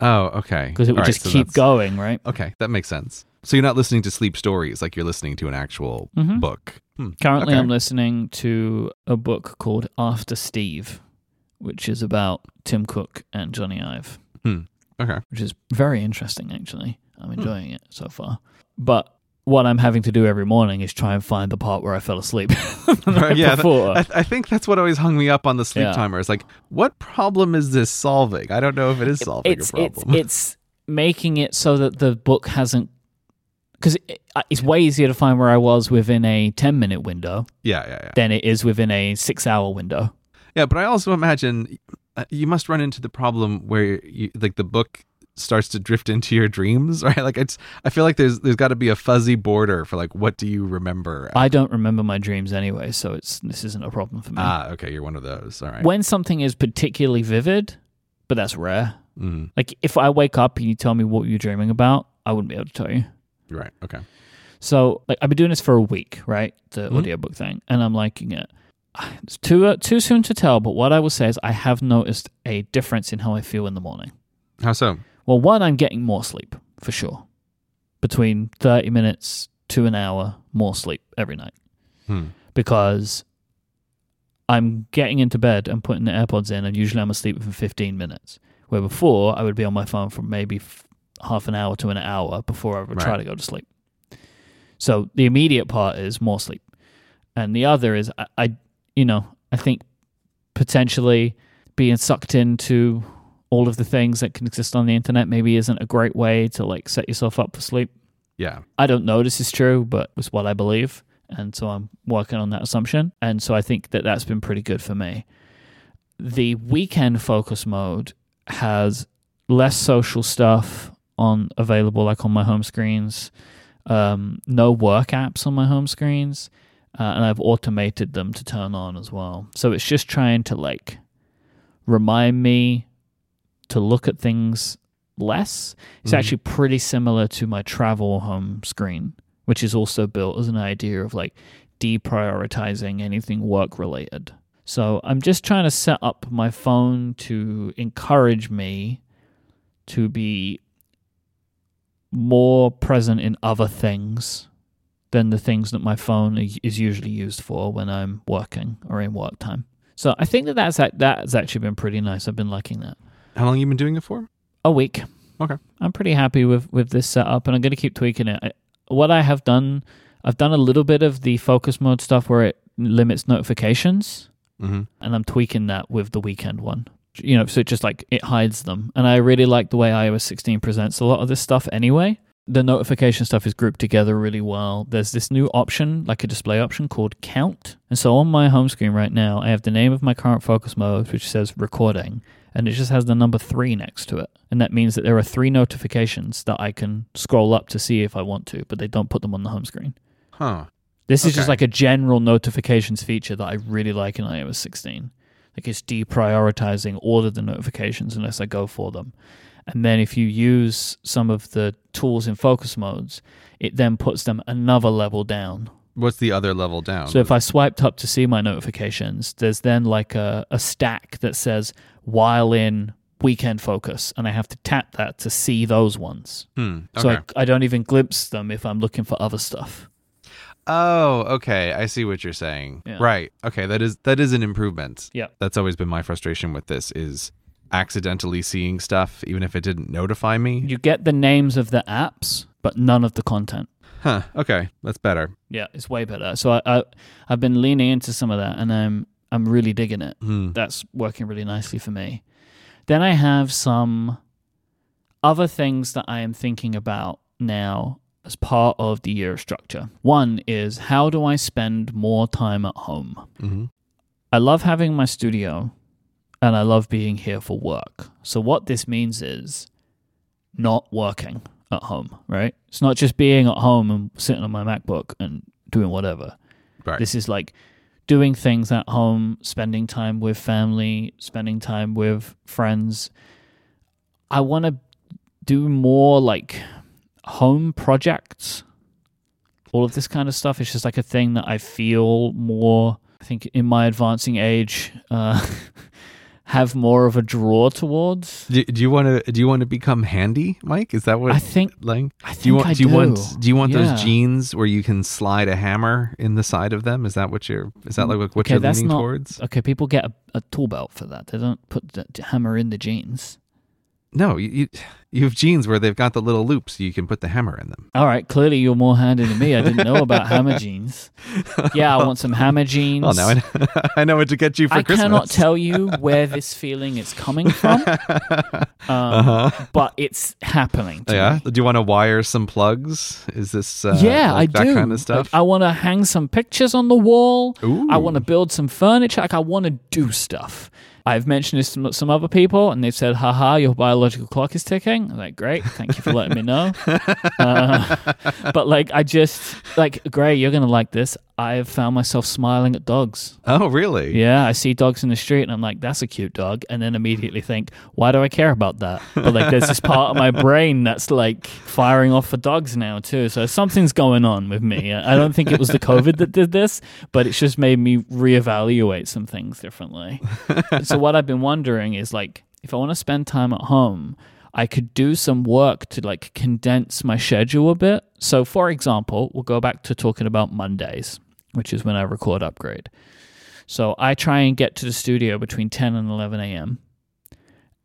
Oh, okay. Because it would All just right, so keep going, right? Okay, that makes sense. So you're not listening to sleep stories, like you're listening to an actual mm-hmm. book. Hmm, Currently, okay. I'm listening to a book called After Steve, which is about Tim Cook and Johnny Ive. Hmm. Okay. Which is very interesting, actually. I'm enjoying hmm. it so far. But what I'm having to do every morning is try and find the part where I fell asleep. right, yeah, before. That, I, I think that's what always hung me up on the sleep yeah. timer. It's like, what problem is this solving? I don't know if it is solving it's, a problem. It's, it's making it so that the book hasn't, because it, it's way easier to find where I was within a ten-minute window yeah, yeah, yeah. than it is within a six-hour window. Yeah, but I also imagine you must run into the problem where you, like the book starts to drift into your dreams, right? Like it's, I feel like there's there's got to be a fuzzy border for like what do you remember? I don't remember my dreams anyway, so it's this isn't a problem for me. Ah, okay, you're one of those. All right. When something is particularly vivid, but that's rare. Mm. Like if I wake up and you tell me what you're dreaming about, I wouldn't be able to tell you. Right. Okay. So like I've been doing this for a week, right? The mm-hmm. audiobook thing, and I'm liking it. It's too uh, too soon to tell, but what I will say is I have noticed a difference in how I feel in the morning. How so? Well, one, I'm getting more sleep, for sure. Between thirty minutes to an hour more sleep every night. Hmm. Because I'm getting into bed and putting the AirPods in, and usually I'm asleep within fifteen minutes. Where before, I would be on my phone for maybe f- half an hour to an hour before I would right. try to go to sleep. So the immediate part is more sleep. And the other is I... I You know, I think potentially being sucked into all of the things that can exist on the internet maybe isn't a great way to like set yourself up for sleep. Yeah. I don't know this is true, but it's what I believe. And so I'm working on that assumption. And so I think that that's been pretty good for me. The weekend focus mode has less social stuff on available, like on my home screens. Um, no work apps on my home screens. Uh, and I've automated them to turn on as well. So it's just trying to like remind me to look at things less. It's mm-hmm. actually pretty similar to my travel home screen, which is also built as an idea of like deprioritizing anything work related. So I'm just trying to set up my phone to encourage me to be more present in other things than the things that my phone is usually used for when I'm working or in work time. So I think that that's, that's actually been pretty nice. I've been liking that. How long have you been doing it for? A week. Okay. I'm pretty happy with, with this setup, and I'm going to keep tweaking it. I, what I have done, I've done a little bit of the focus mode stuff where it limits notifications, mm-hmm. and I'm tweaking that with the weekend one. You know, so it just like, it hides them. And I really like the way iOS sixteen presents a lot of this stuff anyway. The notification stuff is grouped together really well. There's this new option, like a display option called Count. And so on my home screen right now, I have the name of my current focus mode, which says recording. And it just has the number three next to it. And that means that there are three notifications that I can scroll up to see if I want to, but they don't put them on the home screen. Huh. This okay. is just like a general notifications feature that I really like in iOS sixteen. Like it's deprioritizing all of the notifications unless I go for them. And then if you use some of the tools in focus modes, it then puts them another level down. What's the other level down? So if I swiped up to see my notifications, there's then like a, a stack that says while in weekend focus, and I have to tap that to see those ones. Hmm, okay. So I, I don't even glimpse them if I'm looking for other stuff. Oh, okay. I see what you're saying. Yeah. Right. Okay. That is that is an improvement. Yeah. That's always been my frustration with this is accidentally seeing stuff, even if it didn't notify me. You get the names of the apps, but none of the content. Huh. Okay. That's better. Yeah, it's way better. So I, I I've been leaning into some of that, and I'm I'm really digging it. Mm. That's working really nicely for me. Then I have some other things that I am thinking about now as part of the year structure. One is, how do I spend more time at home? Mm-hmm. I love having my studio, and I love being here for work. So what this means is not working at home, right? It's not just being at home and sitting on my MacBook and doing whatever. Right. This is like doing things at home, spending time with family, spending time with friends. I want to do more like home projects. All of this kind of stuff is just like a thing that I feel more, I think in my advancing age, uh, have more of a draw towards. Do, do you want to? Do you want to become handy, Mike? Is that what I think? Like, I think do you want? I do you do. want? Do you want yeah. those jeans where you can slide a hammer in the side of them? Is that what you're? Is that like what okay, you're leaning not, towards? Okay, people get a, a tool belt for that. They don't put the hammer in the jeans. No, you, you you have jeans where they've got the little loops so you can put the hammer in them. All right, clearly you're more handy than me. I didn't know about hammer jeans. Yeah, I want some hammer jeans. Oh, now I know, I know what to get you for I Christmas. I cannot tell you where this feeling is coming from, um, uh-huh. but it's happening to yeah. me. Do you want to wire some plugs? Is this uh, yeah, like I that do. kind of stuff? Like, I want to hang some pictures on the wall. Ooh. I want to build some furniture. Like I want to do stuff. I've mentioned this to some other people, and they've said, haha, your biological clock is ticking. I'm like, great, thank you for letting me know. Uh, but, like, I just, like, Gray, you're going to like this. I've found myself smiling at dogs. Oh, really? Yeah, I see dogs in the street, and I'm like, that's a cute dog. And then immediately think, why do I care about that? But, like, there's this part of my brain that's, like, firing off for dogs now, too. So something's going on with me. I don't think it was the COVID that did this, but it's just made me reevaluate some things differently. So what I've been wondering is, like, if I want to spend time at home, I could do some work to, like, condense my schedule a bit. So, for example, we'll go back to talking about Mondays, which is when I record Upgrade. So I try and get to the studio between ten and eleven a.m.,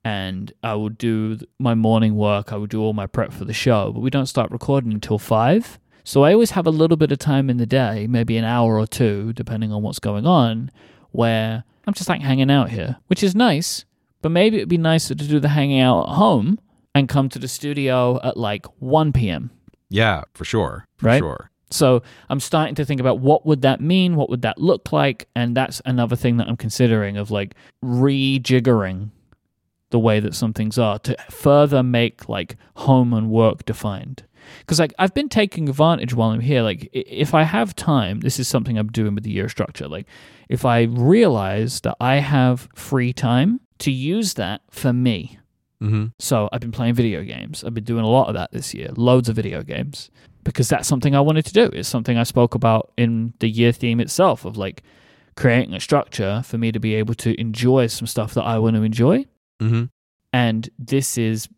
and I will do my morning work. I will do all my prep for the show, but we don't start recording until five. So I always have a little bit of time in the day, maybe an hour or two, depending on what's going on, where I'm just like hanging out here, which is nice, But maybe it'd be nicer to do the hanging out at home and come to the studio at like one p.m. Yeah, for sure. For right? sure. So I'm starting to think about what would that mean? What would that look like? And that's another thing that I'm considering of like rejiggering the way that some things are to further make like home and work defined. Because like I've been taking advantage while I'm here. Like if I have time, this is something I'm doing with the year structure. Like if I realize that I have free time to use that for me. Mm-hmm. So I've been playing video games. I've been doing a lot of that this year, loads of video games, because that's something I wanted to do. It's something I spoke about in the year theme itself of like creating a structure for me to be able to enjoy some stuff that I want to enjoy. Mm-hmm. And this is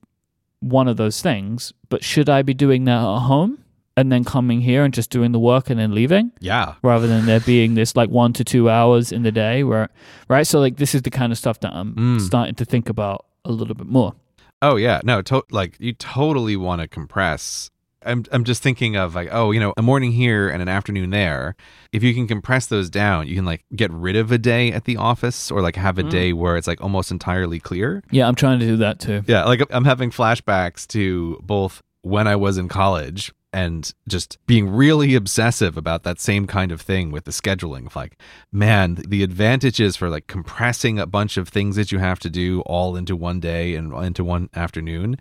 one of those things. But should I be doing that at home and then coming here and just doing the work and then leaving? Yeah. Rather than there being this like one to two hours in the day where, right? So like this is the kind of stuff that I'm mm. starting to think about a little bit more. Oh yeah. No, to- like you totally want to compress. I'm I'm just thinking of like, oh, you know, a morning here and an afternoon there. If you can compress those down, you can like get rid of a day at the office or like have a mm. day where it's like almost entirely clear. Yeah, I'm trying to do that too. Yeah, like I'm having flashbacks to both when I was in college and just being really obsessive about that same kind of thing with the scheduling of like, man, the advantages for like compressing a bunch of things that you have to do all into one day and into one afternoon.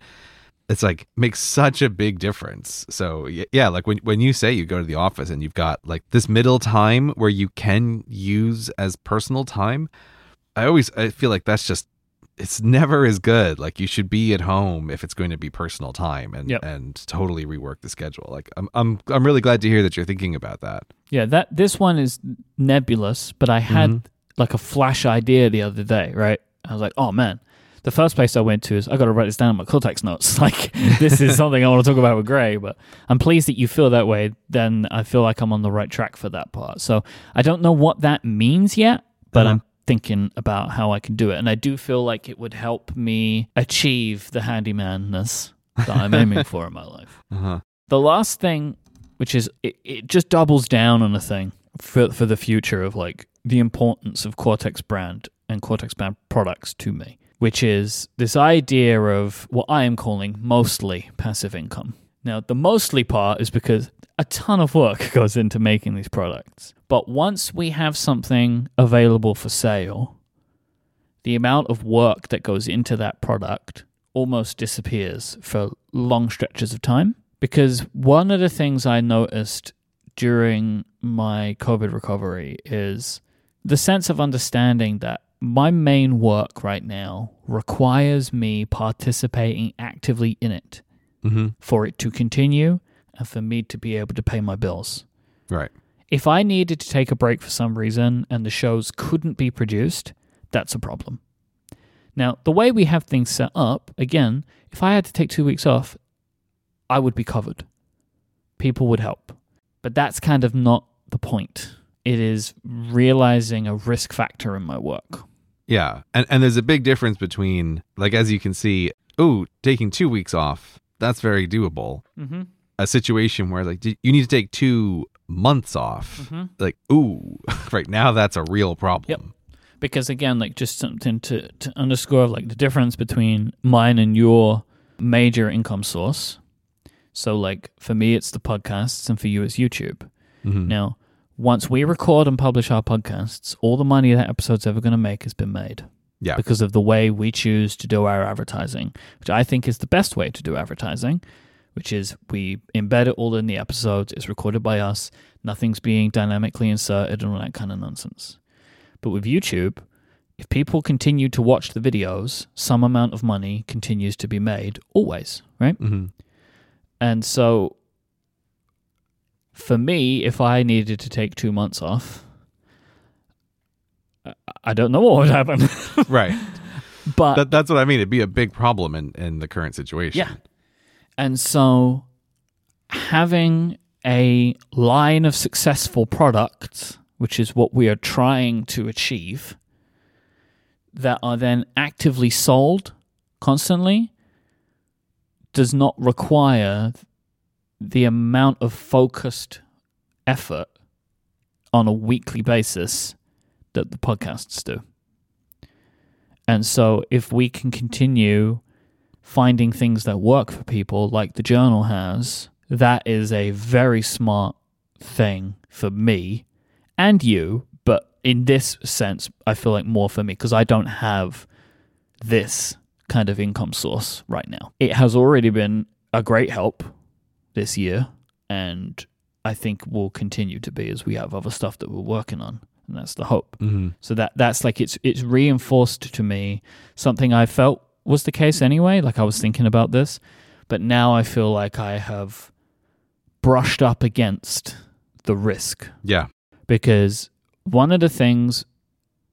It's like makes such a big difference. So yeah, like when, when you say you go to the office and you've got like this middle time where you can use as personal time, I always I feel like that's just, it's never as good. Like you should be at home if it's going to be personal time and, yep. and totally rework the schedule. Like I'm I'm I'm really glad to hear that you're thinking about that. Yeah, that this one is nebulous, but I had mm-hmm. like a flash idea the other day, right? I was like, oh man. The first place I went to is, I got to write this down in my Cortex notes. Like, this is something I want to talk about with Grey, but I'm pleased that you feel that way. Then I feel like I'm on the right track for that part. So I don't know what that means yet, but uh-huh. I'm thinking about how I can do it. And I do feel like it would help me achieve the handymanness that I'm aiming for in my life. Uh-huh. The last thing, which is, it, it just doubles down on a thing for, for the future of like the importance of Cortex brand and Cortex brand products to me. Which is this idea of what I am calling mostly passive income. Now, the mostly part is because a ton of work goes into making these products. But once we have something available for sale, the amount of work that goes into that product almost disappears for long stretches of time. Because one of the things I noticed during my COVID recovery is the sense of understanding that my main work right now requires me participating actively in it mm-hmm. for it to continue and for me to be able to pay my bills. Right. If I needed to take a break for some reason and the shows couldn't be produced, that's a problem. Now, the way we have things set up, again, if I had to take two weeks off, I would be covered. People would help. But that's kind of not the point. It is realizing a risk factor in my work. Yeah. And and there's a big difference between, like, as you can see, oh, taking two weeks off, that's very doable. Mm-hmm. A situation where, like, you need to take two months off. Mm-hmm. Like, ooh, right now that's a real problem. Yep. Because, again, like, just something to, to underscore, like, the difference between mine and your major income source. So, like, for me, it's the podcasts, and for you, it's YouTube. Mm-hmm. Now, once we record and publish our podcasts, all the money that episode's ever going to make has been made. Yeah. Because of the way we choose to do our advertising, which I think is the best way to do advertising, which is we embed it all in the episodes. It's recorded by us. Nothing's being dynamically inserted and all that kind of nonsense. But with YouTube, if people continue to watch the videos, some amount of money continues to be made always, right? Mm-hmm. And so... for me, if I needed to take two months off, I don't know what would happen. Right. But that, that's what I mean. It'd be a big problem in, in the current situation. Yeah. And so having a line of successful products, which is what we are trying to achieve, that are then actively sold constantly, does not require... the amount of focused effort on a weekly basis that the podcasts do. And so if we can continue finding things that work for people like the journal has, that is a very smart thing for me and you. But in this sense, I feel like more for me because I don't have this kind of income source right now. It has already been a great help this year, and I think will continue to be as we have other stuff that we're working on, and that's the hope. Mm-hmm. So that that's like it's it's reinforced to me something I felt was the case anyway. Like I was thinking about this, but now I feel like I have brushed up against the risk. Yeah. Because one of the things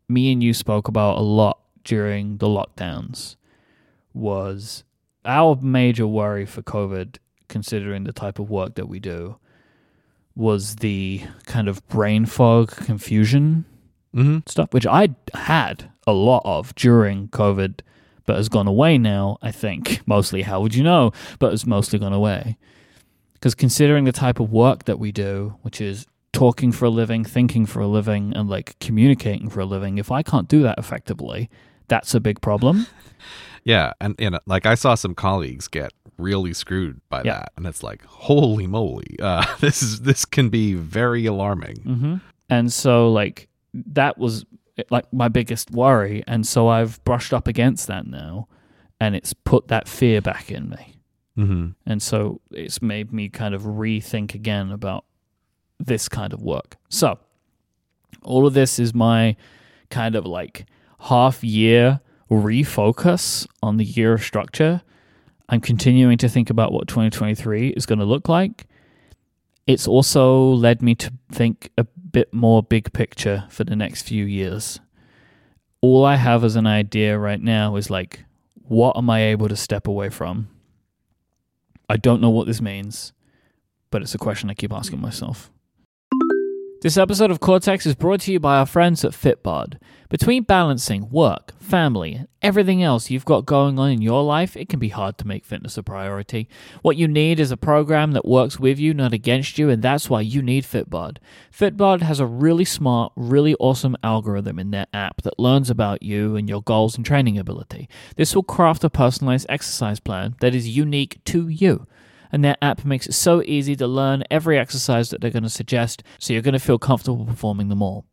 me and you spoke about a lot during the lockdowns was our major worry for COVID, considering the type of work that we do, was the kind of brain fog, confusion mm-hmm. stuff, which I had a lot of during COVID, but has gone away now, I think. Mostly, how would you know? But it's mostly gone away. Because considering the type of work that we do, which is talking for a living, thinking for a living, and like communicating for a living, if I can't do that effectively, that's a big problem. Yeah, and you know, like I saw some colleagues get really screwed by yeah. that, and it's like, holy moly, uh, this is this can be very alarming. Mm-hmm. And so, like that was like my biggest worry, and so I've brushed up against that now, and it's put that fear back in me, mm-hmm. and so it's made me kind of rethink again about this kind of work. So, all of this is my kind of like half year refocus on the year of structure. I'm continuing to think about what twenty twenty-three is going to look like. It's also led me to think a bit more big picture for the next few years. All I have as an idea right now is like, what am I able to step away from? I don't know what this means, but it's a question I keep asking myself. This episode of Cortex is brought to you by our friends at Fitbod. Between balancing work, family, and everything else you've got going on in your life, it can be hard to make fitness a priority. What you need is a program that works with you, not against you, and that's why you need Fitbod. Fitbod has a really smart, really awesome algorithm in their app that learns about you and your goals and training ability. This will craft a personalized exercise plan that is unique to you. And their app makes it so easy to learn every exercise that they're going to suggest, so you're going to feel comfortable performing them all.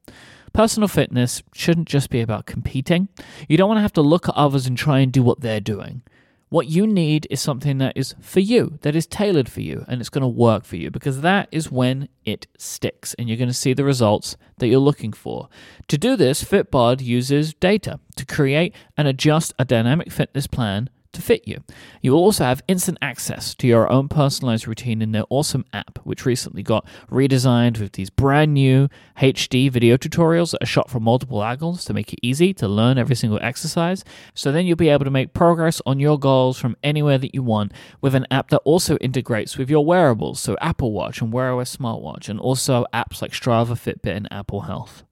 Personal fitness shouldn't just be about competing. You don't want to have to look at others and try and do what they're doing. What you need is something that is for you, that is tailored for you, and it's going to work for you, because that is when it sticks and you're going to see the results that you're looking for. To do this, Fitbod uses data to create and adjust a dynamic fitness plan to fit you. You will also have instant access to your own personalized routine in their awesome app, which recently got redesigned with these brand new H D video tutorials that are shot from multiple angles to make it easy to learn every single exercise. So then you'll be able to make progress on your goals from anywhere that you want, with an app that also integrates with your wearables, so Apple Watch and Wear O S smartwatch, and also apps like Strava, Fitbit, and Apple Health.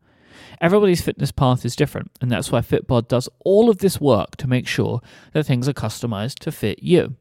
Everybody's fitness path is different, and that's why Fitbod does all of this work to make sure that things are customized to fit you.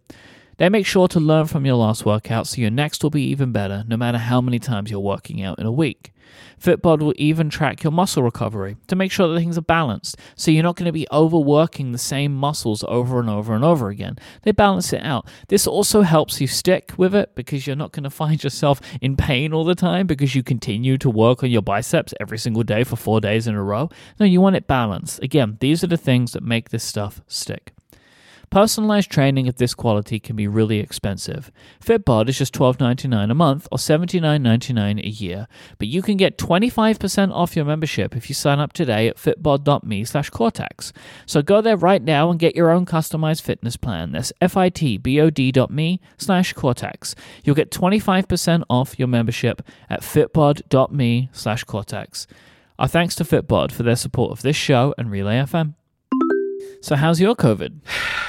They make sure to learn from your last workout so your next will be even better, no matter how many times you're working out in a week. Fitbod will even track your muscle recovery to make sure that things are balanced, so you're not going to be overworking the same muscles over and over and over again. They balance it out. This also helps you stick with it, because you're not going to find yourself in pain all the time because you continue to work on your biceps every single day for four days in a row. No, you want it balanced. Again, these are the things that make this stuff stick. Personalized training of this quality can be really expensive. Fitbod is just twelve ninety-nine a month or seventy-nine ninety-nine a year, but you can get twenty-five percent off your membership if you sign up today at fitbod dot me slash cortex. So go there right now and get your own customized fitness plan. That's fitbod dot me slash cortex. You'll get twenty-five percent off your membership at fitbod dot me slash cortex. Our thanks to Fitbod for their support of this show and Relay F M. So how's your COVID?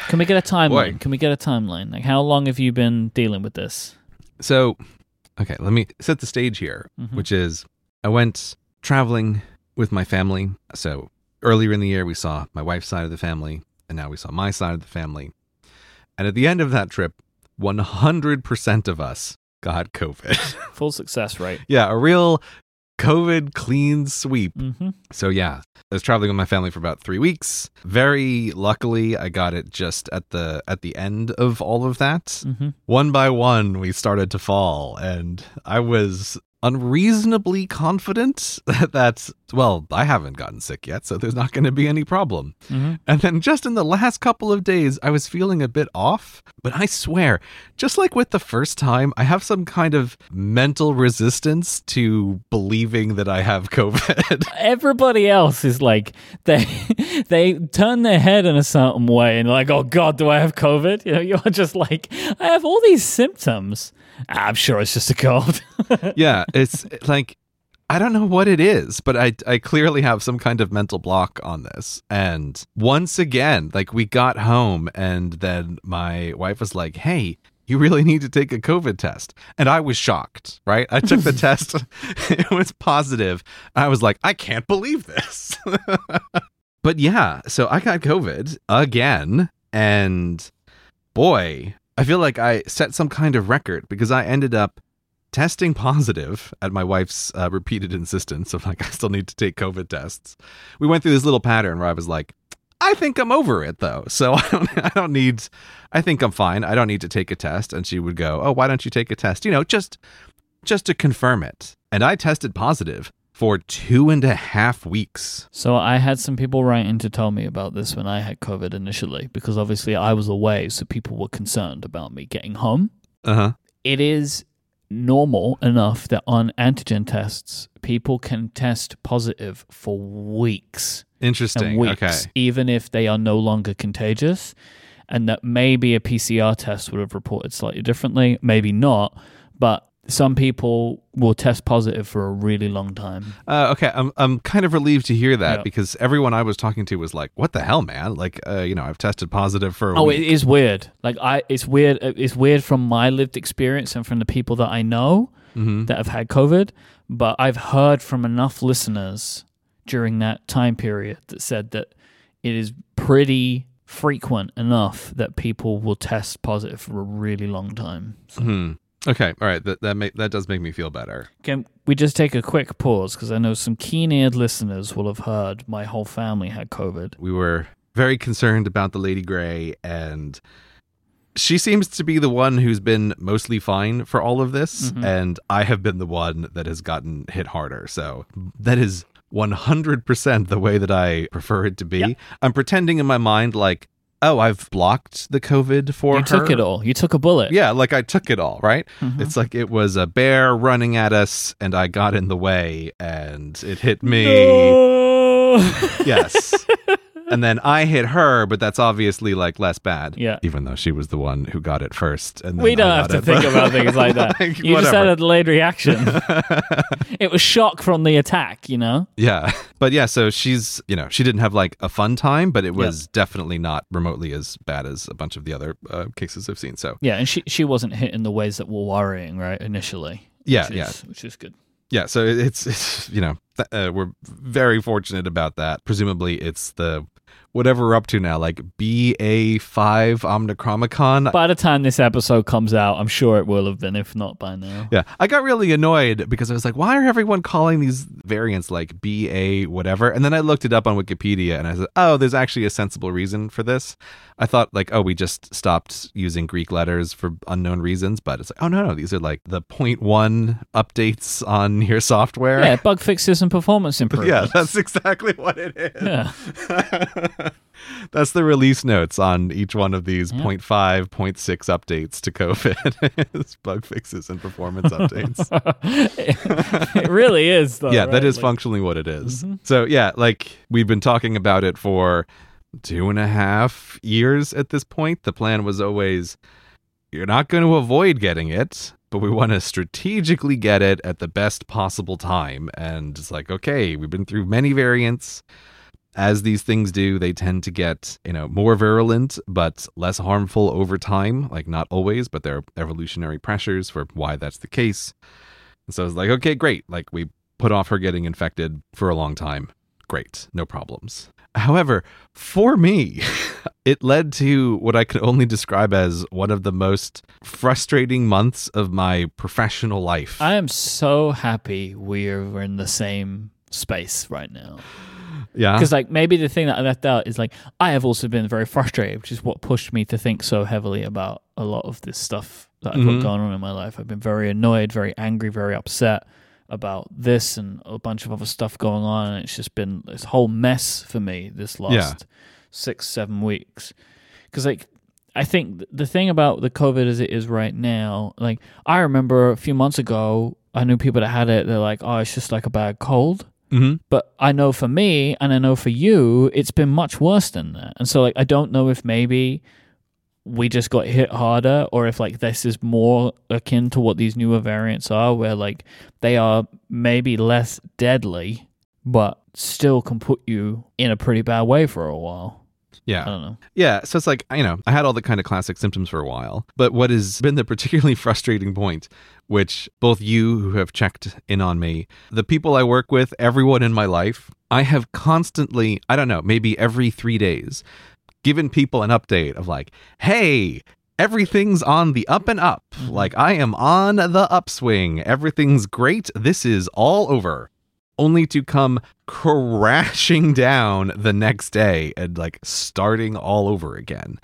Can we get a timeline? Boy. Can we get a timeline? Like, how long have you been dealing with this? So, okay, let me set the stage here, mm-hmm. which is I went traveling with my family. So earlier in the year, we saw my wife's side of the family, and now we saw my side of the family. And at the end of that trip, one hundred percent of us got COVID. Full success rate. Yeah, a real COVID clean sweep. Mm-hmm. So yeah, I was traveling with my family for about three weeks. Very luckily, I got it just at the at the end of all of that. Mm-hmm. One by one, we started to fall, and I was unreasonably confident that, that well, I haven't gotten sick yet, so there's not going to be any problem. Mm-hmm. And then just in the last couple of days, I was feeling a bit off, but I swear, just like with the first time, I have some kind of mental resistance to believing that I have COVID. Everybody else is like, they they turn their head in a certain way and like, oh God, do I have COVID? You know, you're just like, I have all these symptoms. I'm sure it's just a cold. Yeah, it's like, I don't know what it is, but I I clearly have some kind of mental block on this. And once again, like, we got home and then my wife was like, hey, you really need to take a COVID test. And I was shocked, right? I took the test. It was positive. I was like, I can't believe this. But yeah, so I got COVID again. And boy, I feel like I set some kind of record because I ended up testing positive at my wife's uh, repeated insistence of like, I still need to take COVID tests. We went through this little pattern where I was like, I think I'm over it though. So I don't, I don't need, I think I'm fine. I don't need to take a test. And she would go, oh, why don't you take a test? You know, just, just to confirm it. And I tested positive for two and a half weeks. So I had some people writing to tell me about this when I had COVID initially, because obviously I was away, so people were concerned about me getting home. Uh-huh. It is normal enough that on antigen tests, people can test positive for weeks. Interesting. And weeks, okay. Even if they are no longer contagious, and that maybe a P C R test would have reported slightly differently, maybe not, but some people will test positive for a really long time. Uh, okay, I'm I'm kind of relieved to hear that, yep. Because everyone I was talking to was like, "What the hell, man? Like, uh, you know, I've tested positive for a oh, week." It is weird. Like, I, it's weird. It's weird from my lived experience and from the people that I know mm-hmm. that have had COVID. But I've heard from enough listeners during that time period that said that it is pretty frequent enough that people will test positive for a really long time. So. Mm-hmm. Okay, all right, that that, make, that does make me feel better. Can we just take a quick pause? Because I know some keen-eared listeners will have heard my whole family had COVID. We were very concerned about the Lady Grey, and she seems to be the one who's been mostly fine for all of this, mm-hmm. and I have been the one that has gotten hit harder. So that is one hundred percent the way that I prefer it to be. Yep. I'm pretending in my mind, like, oh, I've blocked the COVID for her. You took her. it all. You took a bullet. Yeah, like I took it all, right? Mm-hmm. It's like it was a bear running at us and I got in the way and it hit me. No! Yes. And then I hit her, but that's obviously like less bad. Yeah. Even though she was the one who got it first. And then we don't have to it. think about things like that. Like, you whatever. Just had a delayed reaction. It was shock from the attack, you know? Yeah. But yeah, so she's, you know, she didn't have like a fun time, but it was yep. definitely not remotely as bad as a bunch of the other uh, cases I've seen. So yeah, and she, she wasn't hit in the ways that were worrying, right, initially. Yeah, which is, yeah. Which is good. Yeah, so it's, it's you know, th- uh, we're very fortunate about that. Presumably it's the whatever we're up to now, like B A five Omnicromicon. By the time this episode comes out, I'm sure it will have been, if not by now. Yeah, I got really annoyed because I was like, why are everyone calling these variants like B A whatever? And then I looked it up on Wikipedia and I said, oh, there's actually a sensible reason for this. I thought like, oh, we just stopped using Greek letters for unknown reasons, but it's like, oh, no, no, these are like the zero point one updates on your software. Yeah, bug fixes and performance improvements. Yeah, that's exactly what it is. Yeah. That's the release notes on each one of these yeah. zero point five, zero point six updates to COVID. It's bug fixes and performance updates. it, it really is, though. Yeah, right? That is like, functionally what it is. Mm-hmm. So, yeah, like we've been talking about it for two and a half years at this point. The plan was always, you're not going to avoid getting it, but we want to strategically get it at the best possible time. And it's like, okay, we've been through many variants. As these things do, they tend to get, you know, more virulent, but less harmful over time. Like, not always, but there are evolutionary pressures for why that's the case. And so I was like, okay, great. Like, we put off her getting infected for a long time. Great, no problems. However, for me, it led to what I could only describe as one of the most frustrating months of my professional life. I am so happy we're in the same space right now. Yeah. Because like maybe the thing that I left out is like I have also been very frustrated, which is what pushed me to think so heavily about a lot of this stuff that I've mm-hmm. got going on in my life. I've been very annoyed, very angry, very upset about this and a bunch of other stuff going on, and it's just been this whole mess for me this last yeah. six, seven weeks. Because like I think the thing about the COVID as it is right now, like I remember a few months ago, I knew people that had it. They're like, oh, it's just like a bad cold. Mm-hmm. But I know for me and I know for you, it's been much worse than that. And so like I don't know if maybe we just got hit harder or if like this is more akin to what these newer variants are where like they are maybe less deadly but still can put you in a pretty bad way for a while. Yeah. I don't know. Yeah. So it's like, you know, I had all the kind of classic symptoms for a while, but what has been the particularly frustrating point, which both you who have checked in on me, the people I work with, everyone in my life, I have constantly, I don't know, maybe every three days, given people an update of like, hey, everything's on the up and up. Like I am on the upswing. Everything's great. This is all over. Only to come crashing down the next day and like starting all over again.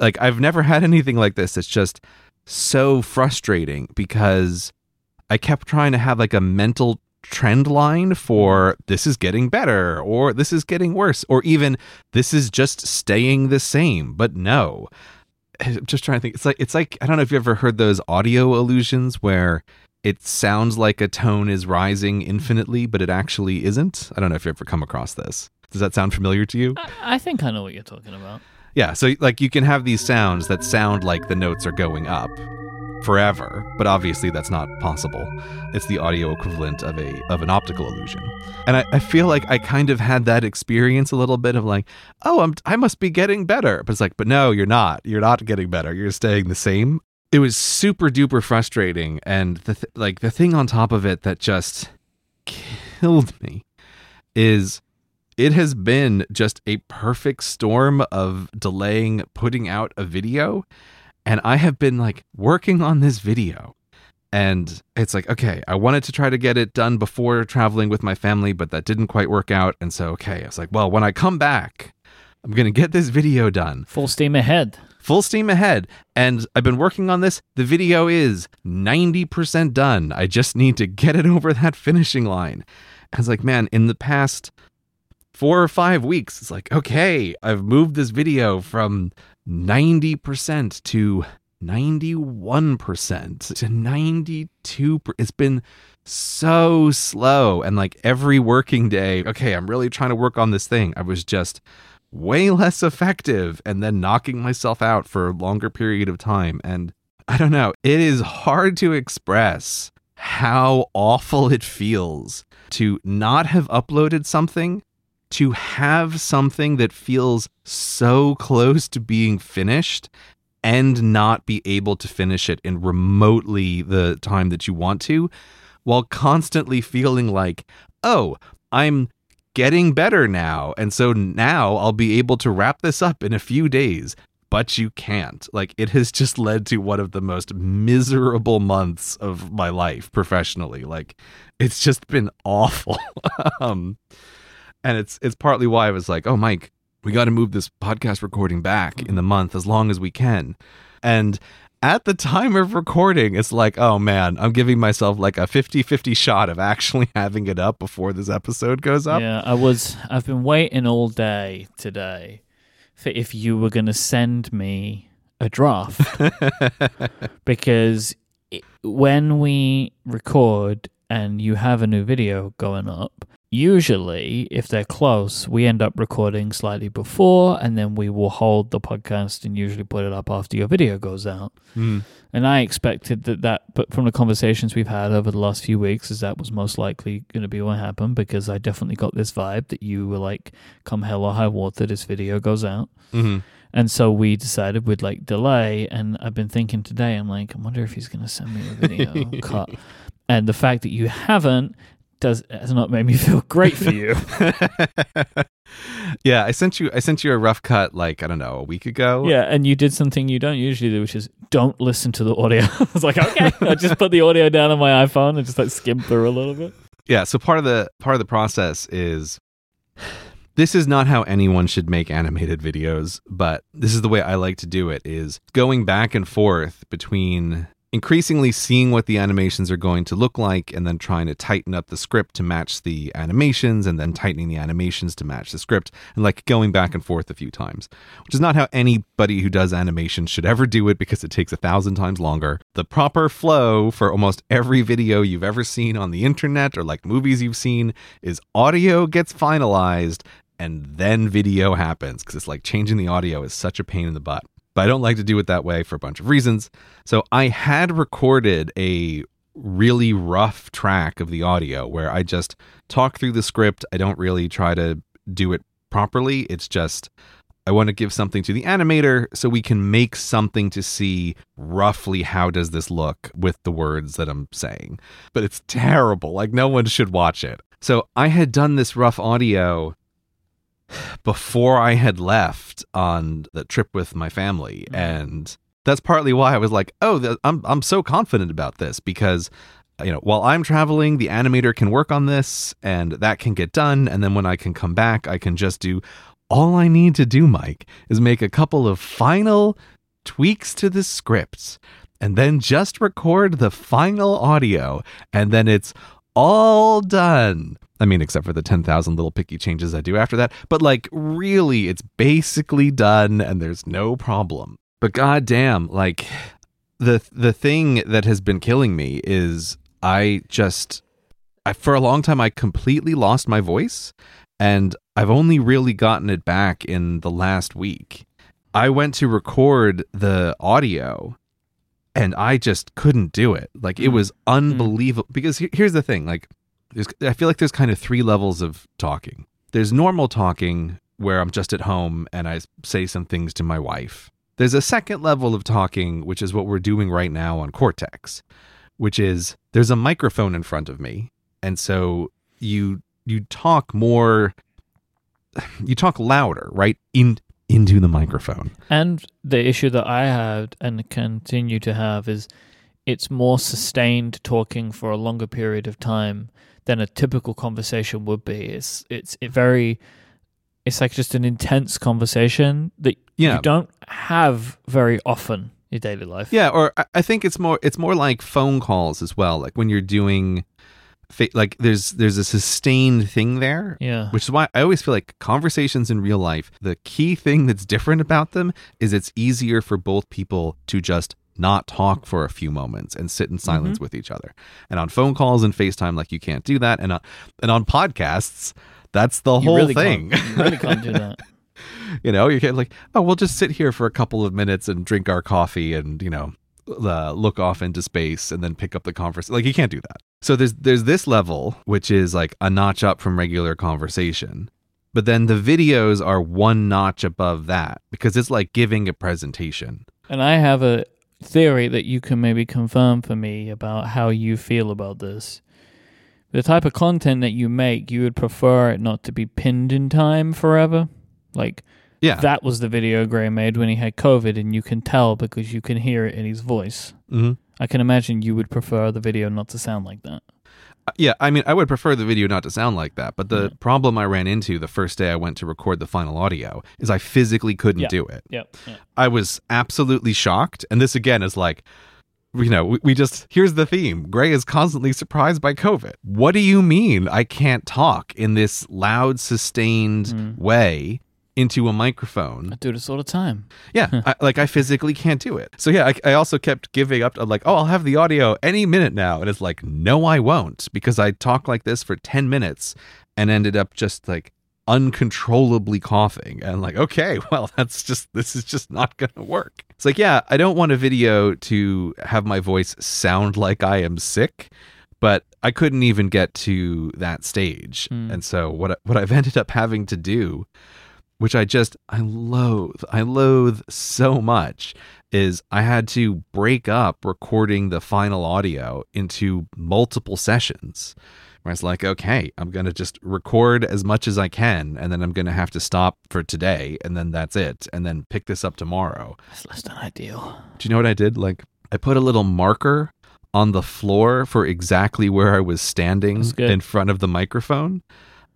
Like I've never had anything like this. It's just so frustrating because I kept trying to have like a mental trend line for this is getting better or this is getting worse or even this is just staying the same. But no, I'm just trying to think. It's like, it's like, I don't know if you ever heard those audio illusions where it sounds like a tone is rising infinitely, but it actually isn't. I don't know if you've ever come across this. Does that sound familiar to you? I, I think I know what you're talking about. Yeah, so like you can have these sounds that sound like the notes are going up forever, but obviously that's not possible. It's the audio equivalent of a of an optical illusion. And I, I feel like I kind of had that experience a little bit of like, oh, I'm, I must be getting better. But it's like, but no, you're not. You're not getting better. You're staying the same. It was super duper frustrating. And the th- like the thing on top of it that just killed me is it has been just a perfect storm of delaying putting out a video. And I have been like working on this video and it's like, okay, I wanted to try to get it done before traveling with my family, but that didn't quite work out. And so, okay, I was like, well, when I come back, I'm going to get this video done. Full steam ahead. Full steam ahead. And I've been working on this. The video is ninety percent done. I just need to get it over that finishing line. I was like, man, in the past four or five weeks, it's like, okay, I've moved this video from ninety percent to ninety-one percent to ninety-two percent. It's been so slow. And like every working day, okay, I'm really trying to work on this thing. I was just way less effective and then knocking myself out for a longer period of time. And I don't know, it is hard to express how awful it feels to not have uploaded something, to have something that feels so close to being finished and not be able to finish it in remotely the time that you want to, while constantly feeling like, oh, I'm getting better now, and so now I'll be able to wrap this up in a few days, but you can't. Like, it has just led to one of the most miserable months of my life professionally. Like, it's just been awful. um, and it's it's partly why I was like, oh, Mike, we got to move this podcast recording back in the month as long as we can. And at the time of recording, it's like, oh man, I'm giving myself like a fifty-fifty shot of actually having it up before this episode goes up. Yeah, I was, I've been waiting all day today for if you were going to send me a draft. Because it, when we record and you have a new video going up, usually, if they're close, we end up recording slightly before, and then we will hold the podcast and usually put it up after your video goes out. Mm. And I expected that, that, but from the conversations we've had over the last few weeks, is that was most likely going to be what happened, because I definitely got this vibe that you were like, come hell or high water, this video goes out. Mm-hmm. And so we decided we'd like delay, and I've been thinking today, I'm like, I wonder if he's going to send me a video cut. And the fact that you haven't does has not made me feel great for you. Yeah, I sent you I sent you a rough cut like, I don't know, a week ago. Yeah, and you did something you don't usually do, which is don't listen to the audio. I was like, okay. I just put the audio down on my iPhone and just like skimmed through a little bit. Yeah, so part of the part of the process is this is not how anyone should make animated videos, but this is the way I like to do it, is going back and forth between increasingly seeing what the animations are going to look like and then trying to tighten up the script to match the animations and then tightening the animations to match the script and like going back and forth a few times, which is not how anybody who does animation should ever do it because it takes a thousand times longer. The proper flow for almost every video you've ever seen on the internet or like movies you've seen is audio gets finalized and then video happens, because it's like changing the audio is such a pain in the butt. But I don't like to do it that way for a bunch of reasons. So I had recorded a really rough track of the audio where I just talk through the script. I don't really try to do it properly. It's just I want to give something to the animator so we can make something to see roughly how does this look with the words that I'm saying. But it's terrible. Like, no one should watch it. So I had done this rough audio before I had left on the trip with my family. And that's partly why I was like, oh, I'm I'm so confident about this, because, you know, while I'm traveling, the animator can work on this and that can get done. And then when I can come back, I can just do all I need to do, Mike, is make a couple of final tweaks to the scripts and then just record the final audio. And then it's all done. I mean, except for the ten thousand little picky changes I do after that. But like, really, it's basically done and there's no problem. But goddamn, like the the thing that has been killing me is I just, I, for a long time, I completely lost my voice. And I've only really gotten it back in the last week. I went to record the audio and I just couldn't do it. Like, it was unbelievable. Because here's the thing, like, There's, I feel like there's kind of three levels of talking. There's normal talking where I'm just at home and I say some things to my wife. There's a second level of talking, which is what we're doing right now on Cortex, which is there's a microphone in front of me. And so you you talk more, you talk louder, right? In, into the microphone. And the issue that I had and continue to have is it's more sustained talking for a longer period of time than a typical conversation would be. It's it's it very, it's like just an intense conversation that yeah. you don't have very often in your daily life. Yeah, or I think it's more it's more like phone calls as well. Like when you're doing, like there's there's a sustained thing there. Yeah, which is why I always feel like conversations in real life, the key thing that's different about them is it's easier for both people to just not talk for a few moments and sit in silence mm-hmm. with each other. And on phone calls and FaceTime, like, you can't do that. And on, and on podcasts, that's the you whole really thing. Can't, you really can't do that. You know, you can't like, oh, we'll just sit here for a couple of minutes and drink our coffee and, you know, uh, look off into space and then pick up the conversation. Like, you can't do that. So there's there's this level, which is like a notch up from regular conversation. But then the videos are one notch above that because it's like giving a presentation. And I have a theory that you can maybe confirm for me about how you feel about this. The type of content that you make, you would prefer it not to be pinned in time forever. Like, yeah, that was the video Gray made when he had COVID, and you can tell because you can hear it in his voice. Mm-hmm. I can imagine you would prefer the video not to sound like that. Yeah, I mean, I would prefer the video not to sound like that, but the yeah. problem I ran into the first day I went to record the final audio is I physically couldn't yeah. do it. Yeah. Yeah. I was absolutely shocked, and this again is like, you know, we, we just, here's the theme. Gray is constantly surprised by COVID. What do you mean I can't talk in this loud, sustained mm. way into a microphone? I do this all the time. Yeah, I, like I physically can't do it. So yeah, I, I also kept giving up. I'm like, oh, I'll have the audio any minute now. And it's like, no, I won't, because I talked like this for ten minutes and ended up just like uncontrollably coughing. And like, okay, well, that's just, this is just not going to work. It's like, yeah, I don't want a video to have my voice sound like I am sick, but I couldn't even get to that stage. Mm. And so what what I've ended up having to do which I just, I loathe, I loathe so much, is I had to break up recording the final audio into multiple sessions. Where it's like, okay, I'm going to just record as much as I can, and then I'm going to have to stop for today, and then that's it, and then pick this up tomorrow. That's less than ideal. Do you know what I did? Like, I put a little marker on the floor for exactly where I was standing in front of the microphone.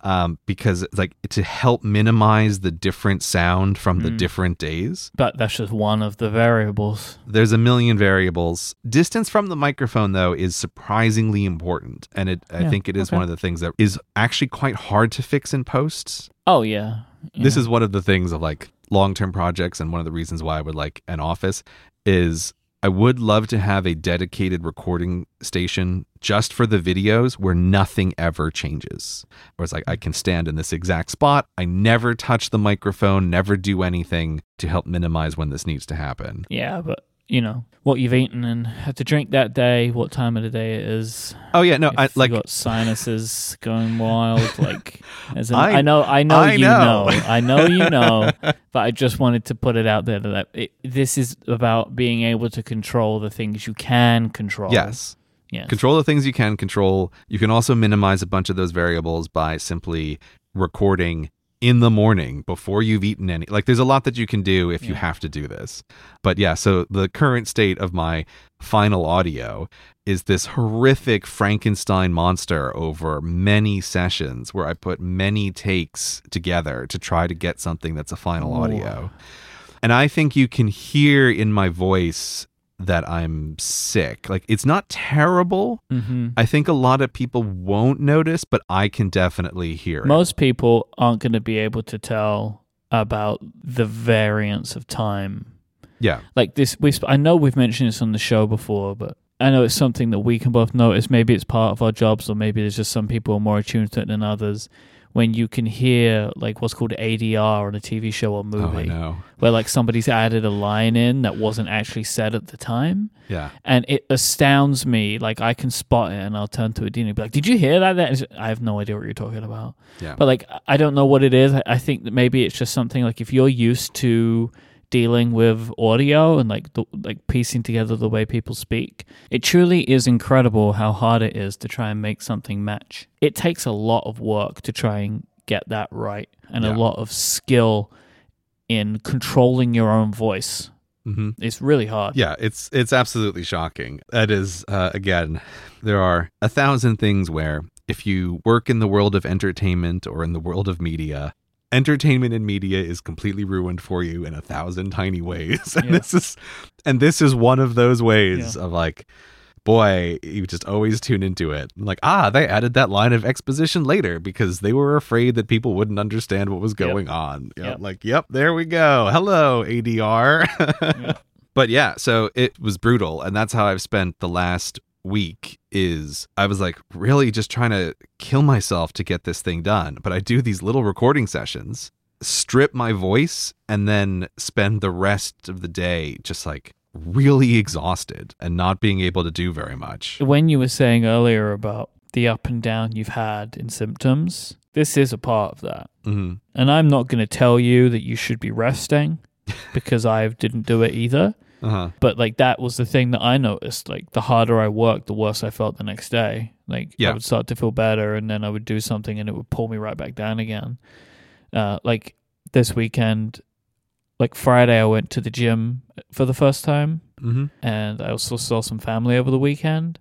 Um, because like to help minimize the different sound from mm. the different days. But that's just one of the variables. There's a million variables. Distance from the microphone, though, is surprisingly important. And it, I yeah, think it is okay. one of the things that is actually quite hard to fix in posts. Oh, yeah. yeah. This is one of the things of like long-term projects. And one of the reasons why I would like an office is I would love to have a dedicated recording station just for the videos where nothing ever changes. Where it's like, I can stand in this exact spot. I never touch the microphone, never do anything to help minimize when this needs to happen. Yeah, but you know, what you've eaten and had to drink that day, what time of the day it is. Oh, yeah, no, I like... got sinuses going wild. Like, as in, I, I know, I know I you know. know. I know you know. But I just wanted to put it out there that it, this is about being able to control the things you can control. Yes. Yes. Control the things you can control. You can also minimize a bunch of those variables by simply recording in the morning before you've eaten any. Like, there's a lot that you can do if yeah. you have to do this. But yeah, so the current state of my final audio is this horrific Frankenstein monster over many sessions where I put many takes together to try to get something that's a final Ooh. audio. And I think you can hear in my voice that I'm sick. Like, it's not terrible. Mm-hmm. I think a lot of people won't notice, but I can definitely hear it. Most people aren't going to be able to tell about the variance of time. Yeah. Like this, we I know we've mentioned this on the show before, but I know it's something that we can both notice. Maybe it's part of our jobs, or maybe there's just some people are more attuned to it than others. When you can hear like what's called A D R on a T V show or movie, oh, I know. where like somebody's added a line in that wasn't actually said at the time. Yeah. And it astounds me. Like, I can spot it and I'll turn to Adina and be like, did you hear that? that I have no idea what you're talking about. Yeah. But like, I don't know what it is. I think that maybe it's just something like if you're used to dealing with audio and like the, like piecing together the way people speak, it truly is incredible how hard it is to try and make something match. It takes a lot of work to try and get that right, and yeah. a lot of skill in controlling your own voice. Mm-hmm. It's really hard. Yeah, it's it's absolutely shocking. That is, uh, again, there are a thousand things where if you work in the world of entertainment or in the world of media, entertainment and media is completely ruined for you in a thousand tiny ways. And yeah. this is and this is one of those ways yeah. of like, boy, you just always tune into it. Like, ah, they added that line of exposition later because they were afraid that people wouldn't understand what was going yep. on. Yep. Yep. Like, yep, there we go. Hello, A D R. yep. But yeah, so it was brutal. And that's how I've spent the last week. Is I was like really just trying to kill myself to get this thing done. But I do these little recording sessions, strip my voice, and then spend the rest of the day just like really exhausted and not being able to do very much. When you were saying earlier about the up and down you've had in symptoms, this is a part of that. Mm-hmm. And I'm not going to tell you that you should be resting because I didn't do it either. Uh-huh. But like that was the thing that I noticed. Like the harder I worked, the worse I felt the next day. Like yeah. I would start to feel better, and then I would do something and it would pull me right back down again. Uh, like this weekend, like Friday, I went to the gym for the first time, mm-hmm. and I also saw some family over the weekend.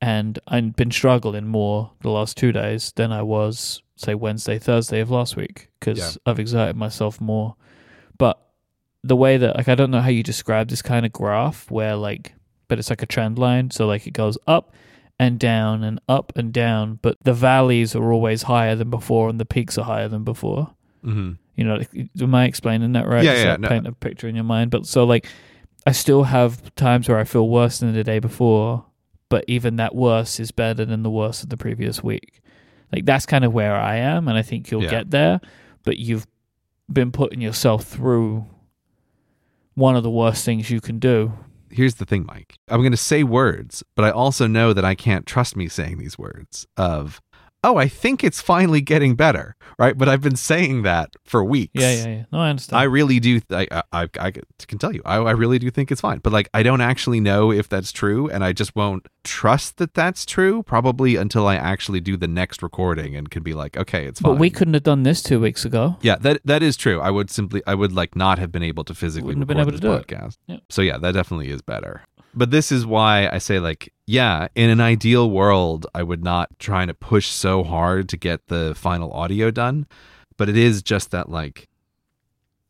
And I'd been struggling more the last two days than I was, say, Wednesday, Thursday of last week because yeah. I've exerted myself more. But the way that, like, I don't know how you describe this kind of graph where, like, but it's like a trend line. So, like, it goes up and down and up and down, but the valleys are always higher than before and the peaks are higher than before. Mm-hmm. You know, am I explaining that right? Yeah, so yeah. Like no. Paint a picture in your mind. But so, like, I still have times where I feel worse than the day before, but even that worse is better than the worst of the previous week. Like, that's kind of where I am, and I think you'll yeah. get there, but you've been putting yourself through one of the worst things you can do. Here's the thing, Mike. I'm going to say words, but I also know that I can't trust me saying these words of, oh, I think it's finally getting better, right? But I've been saying that for weeks. Yeah, yeah, yeah. No, I understand. I really do. Th- I, I, I can tell you, I, I really do think it's fine. But like, I don't actually know if that's true, and I just won't trust that that's true probably until I actually do the next recording and can be like, okay, it's fine. But we couldn't have done this two weeks ago. Yeah, that that is true. I would simply, I would like not have been able to physically Wouldn't record have been able this to do podcast. It. Yep. So yeah, that definitely is better. But this is why I say, like, yeah, in an ideal world, I would not try to push so hard to get the final audio done. But it is just that, like,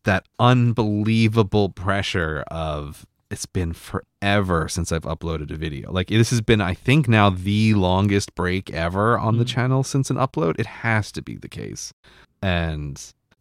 that unbelievable pressure of it's been forever since I've uploaded a video. Like, this has been, I think, now the longest break ever on the channel since an upload. It has to be the case. And...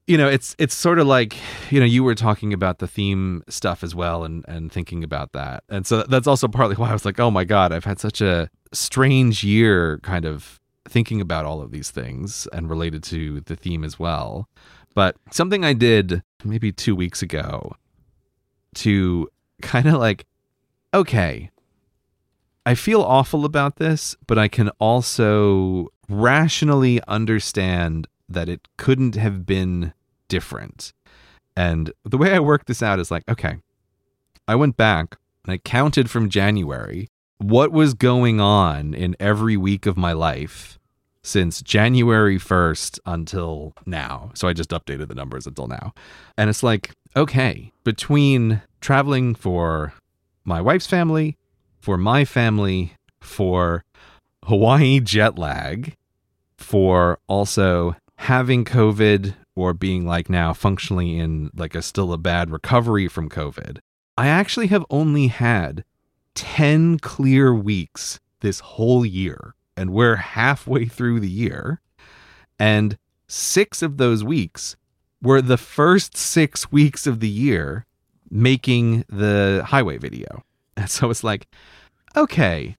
You know, it's it's sort of like, you know, you were talking about the theme stuff as well and, and thinking about that. And so that's also partly why I was like, oh, my God, I've had such a strange year kind of thinking about all of these things and related to the theme as well. But something I did maybe two weeks ago to kind of like, okay, I feel awful about this, but I can also rationally understand that it couldn't have been different. And the way I worked this out is like, okay, I went back and I counted from January what was going on in every week of my life since January first until now. So I just updated the numbers until now. And it's like, okay, between traveling for my wife's family, for my family, for Hawaii jet lag, for also having COVID or being like now functionally in like a still a bad recovery from COVID, I actually have only had ten clear weeks this whole year, and we're halfway through the year. And six of those weeks were the first six weeks of the year making the highway video. And so it's like, okay,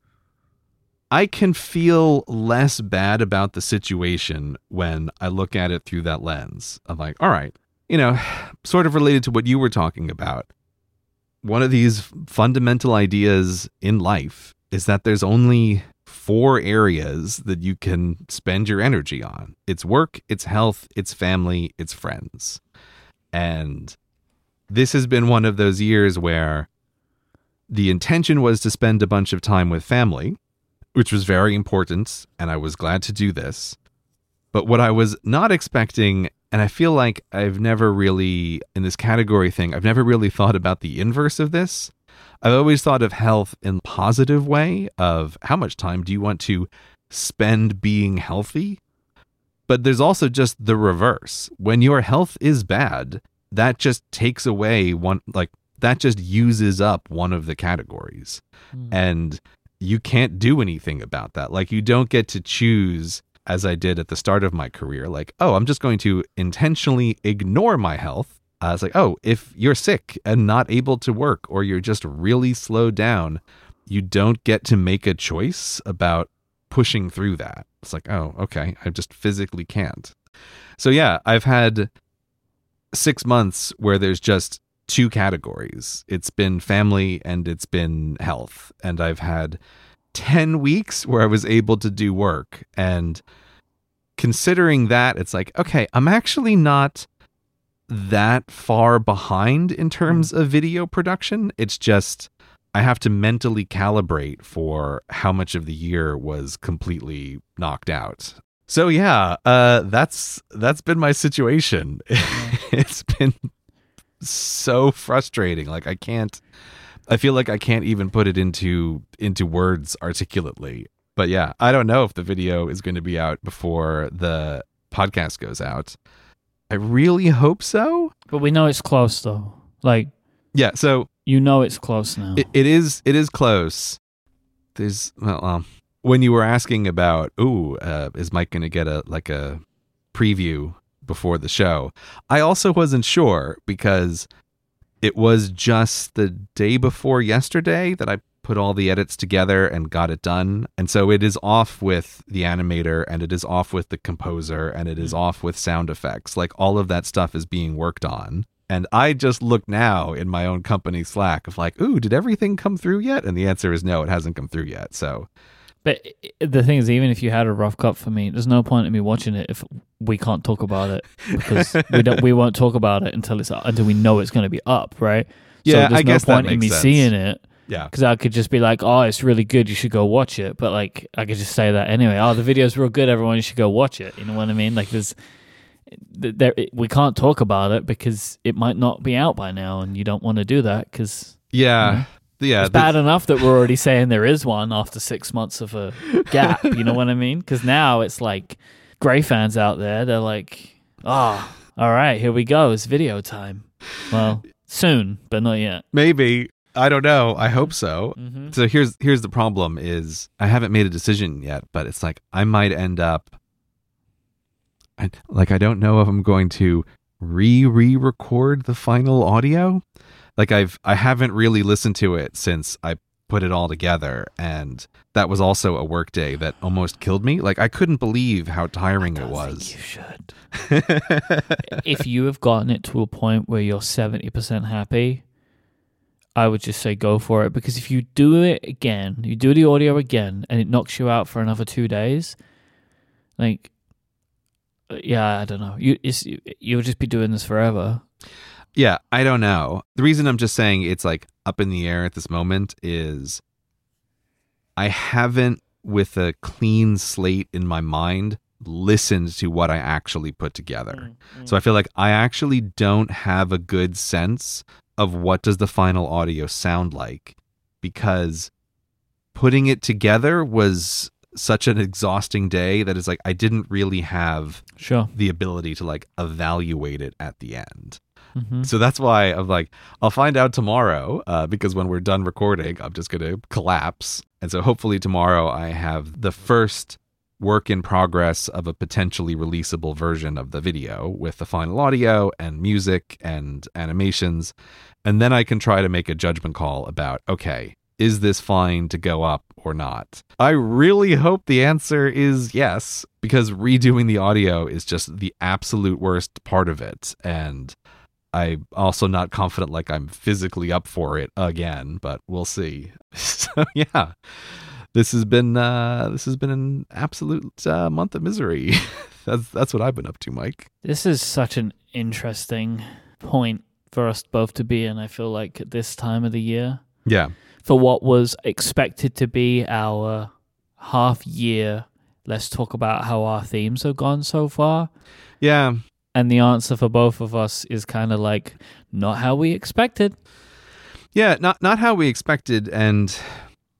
I can feel less bad about the situation when I look at it through that lens. I'm like, all right, you know, sort of related to what you were talking about. One of these fundamental ideas in life is that there's only four areas that you can spend your energy on. It's work, it's health, it's family, it's friends. And this has been one of those years where the intention was to spend a bunch of time with family, which was very important, and I was glad to do this. But what I was not expecting, and I feel like I've never really, in this category thing, I've never really thought about the inverse of this. I've always thought of health in a positive way of how much time do you want to spend being healthy? But there's also just the reverse. When your health is bad, that just takes away one, like that just uses up one of the categories. Mm. And you can't do anything about that. Like, you don't get to choose, as I did at the start of my career, like, oh, I'm just going to intentionally ignore my health. Uh, it's like, oh, if you're sick and not able to work or you're just really slowed down, you don't get to make a choice about pushing through that. It's like, oh, okay, I just physically can't. So yeah, I've had six months where there's just two categories. It's been family and it's been health. And I've had ten weeks where I was able to do work. And considering that, it's like, okay, I'm actually not that far behind in terms of video production. It's just I have to mentally calibrate for how much of the year was completely knocked out. So yeah, uh, that's that's been my situation. It's been so frustrating. Like, I can't, I feel like I can't even put it into into words articulately. But yeah, I don't know if the video is going to be out before the podcast goes out. I really hope so. But we know it's close though. Like, yeah, so you know it's close now. It, it is it is close. There's well, um, when you were asking about, ooh, uh, is Mike going to get a like a preview before the show, I also wasn't sure because it was just the day before yesterday that I put all the edits together and got it done. And so it is off with the animator and it is off with the composer and it is off with sound effects. Like, all of that stuff is being worked on. And I just look now in my own company Slack of like, ooh, did everything come through yet? And the answer is no, it hasn't come through yet. So But the thing is, even if you had a rough cut for me, there's no point in me watching it if we can't talk about it, because we don't, we won't talk about it until it's until we know it's going to be up, right? Yeah, so there's I no guess point that makes in me sense. Seeing it. Yeah, because I could just be like, "Oh, it's really good. You should go watch it." But like, I could just say that anyway. Oh, the video's real good. Everyone, you should go watch it. You know what I mean? Like, there's there it, we can't talk about it because it might not be out by now, and you don't want to do that because yeah. You know, Yeah, it's bad enough that we're already saying there is one after six months of a gap. You know what I mean? Because now it's like Grey fans out there, they're like, oh, all right, here we go. It's video time. Well, soon, but not yet. Maybe. I don't know. I hope so. Mm-hmm. So here's here's the problem is I haven't made a decision yet, but it's like I might end up, I, like I don't know if I'm going to re-re-record the final audio. Like I've, I haven't really listened to it since I put it all together, and that was also a work day that almost killed me. Like I couldn't believe how tiring I don't it was. Think you should. If you have gotten it to a point where you're seventy percent happy, I would just say go for it, because if you do it again, you do the audio again, and it knocks you out for another two days, like, yeah, I don't know. You, it's, you'll just be doing this forever. Yeah, I don't know. The reason I'm just saying it's like up in the air at this moment is I haven't, with a clean slate in my mind, listened to what I actually put together. Mm-hmm. So I feel like I actually don't have a good sense of what does the final audio sound like, because putting it together was such an exhausting day that it's like I didn't really have sure. the ability to like evaluate it at the end. Mm-hmm. So that's why I'm like, I'll find out tomorrow uh, because when we're done recording, I'm just going to collapse. And so hopefully tomorrow I have the first work in progress of a potentially releasable version of the video with the final audio and music and animations. And then I can try to make a judgment call about, okay, is this fine to go up or not? I really hope the answer is yes, because redoing the audio is just the absolute worst part of it. And I'm also not confident like I'm physically up for it again, but we'll see. So yeah, this has been uh, this has been an absolute uh, month of misery. that's that's what I've been up to, Mike. This is such an interesting point for us both to be in, I feel like, at this time of the year. Yeah. For what was expected to be our half year, let's talk about how our themes have gone so far. Yeah. And the answer for both of us is kind of like, not how we expected. Yeah, not not how we expected. And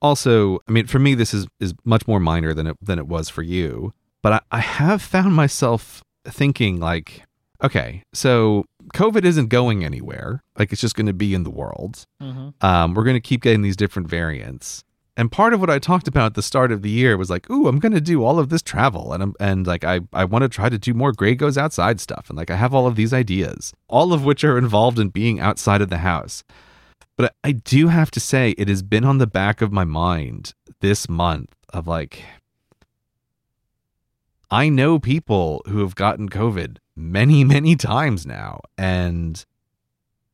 also, I mean, for me, this is, is much more minor than it than it was for you. But I, I have found myself thinking like, okay, so COVID isn't going anywhere. Like, it's just going to be in the world. Mm-hmm. Um, we're going to keep getting these different variants. And part of what I talked about at the start of the year was like, ooh, I'm going to do all of this travel. And I'm, and like, I, I want to try to do more Grey Goes Outside stuff. And like, I have all of these ideas, all of which are involved in being outside of the house. But I, I do have to say, it has been on the back of my mind this month of like, I know people who have gotten COVID many, many times now. And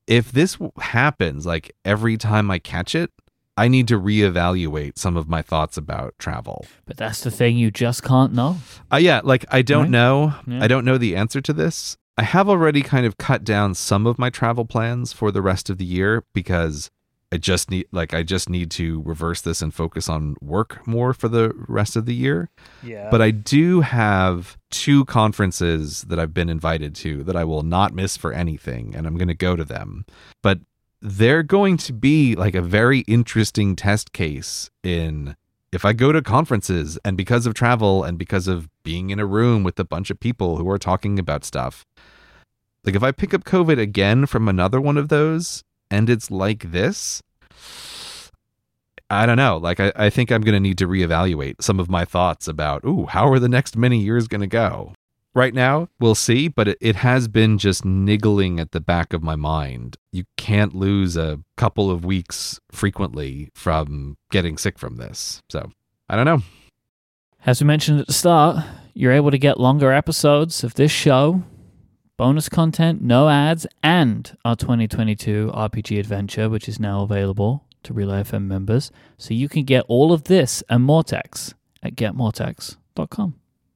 if this happens, like every time I catch it, I need to reevaluate some of my thoughts about travel. But that's the thing, you just can't know. Uh, yeah, like I don't right? know. Yeah. I don't know the answer to this. I have already kind of cut down some of my travel plans for the rest of the year because I just need like I just need to reverse this and focus on work more for the rest of the year. Yeah. But I do have two conferences that I've been invited to that I will not miss for anything, and I'm going to go to them. But they're going to be like a very interesting test case in if I go to conferences and because of travel and because of being in a room with a bunch of people who are talking about stuff, like if I pick up COVID again from another one of those and it's like this, I don't know. Like, I, I think I'm going to need to reevaluate some of my thoughts about, ooh, how are the next many years going to go? Right now, we'll see, but it, it has been just niggling at the back of my mind. You can't lose a couple of weeks frequently from getting sick from this. So, I don't know. As we mentioned at the start, you're able to get longer episodes of this show, bonus content, no ads, and our twenty twenty-two R P G Adventure, which is now available to Relay F M members. So you can get all of this and Mortex at get mortex dot com.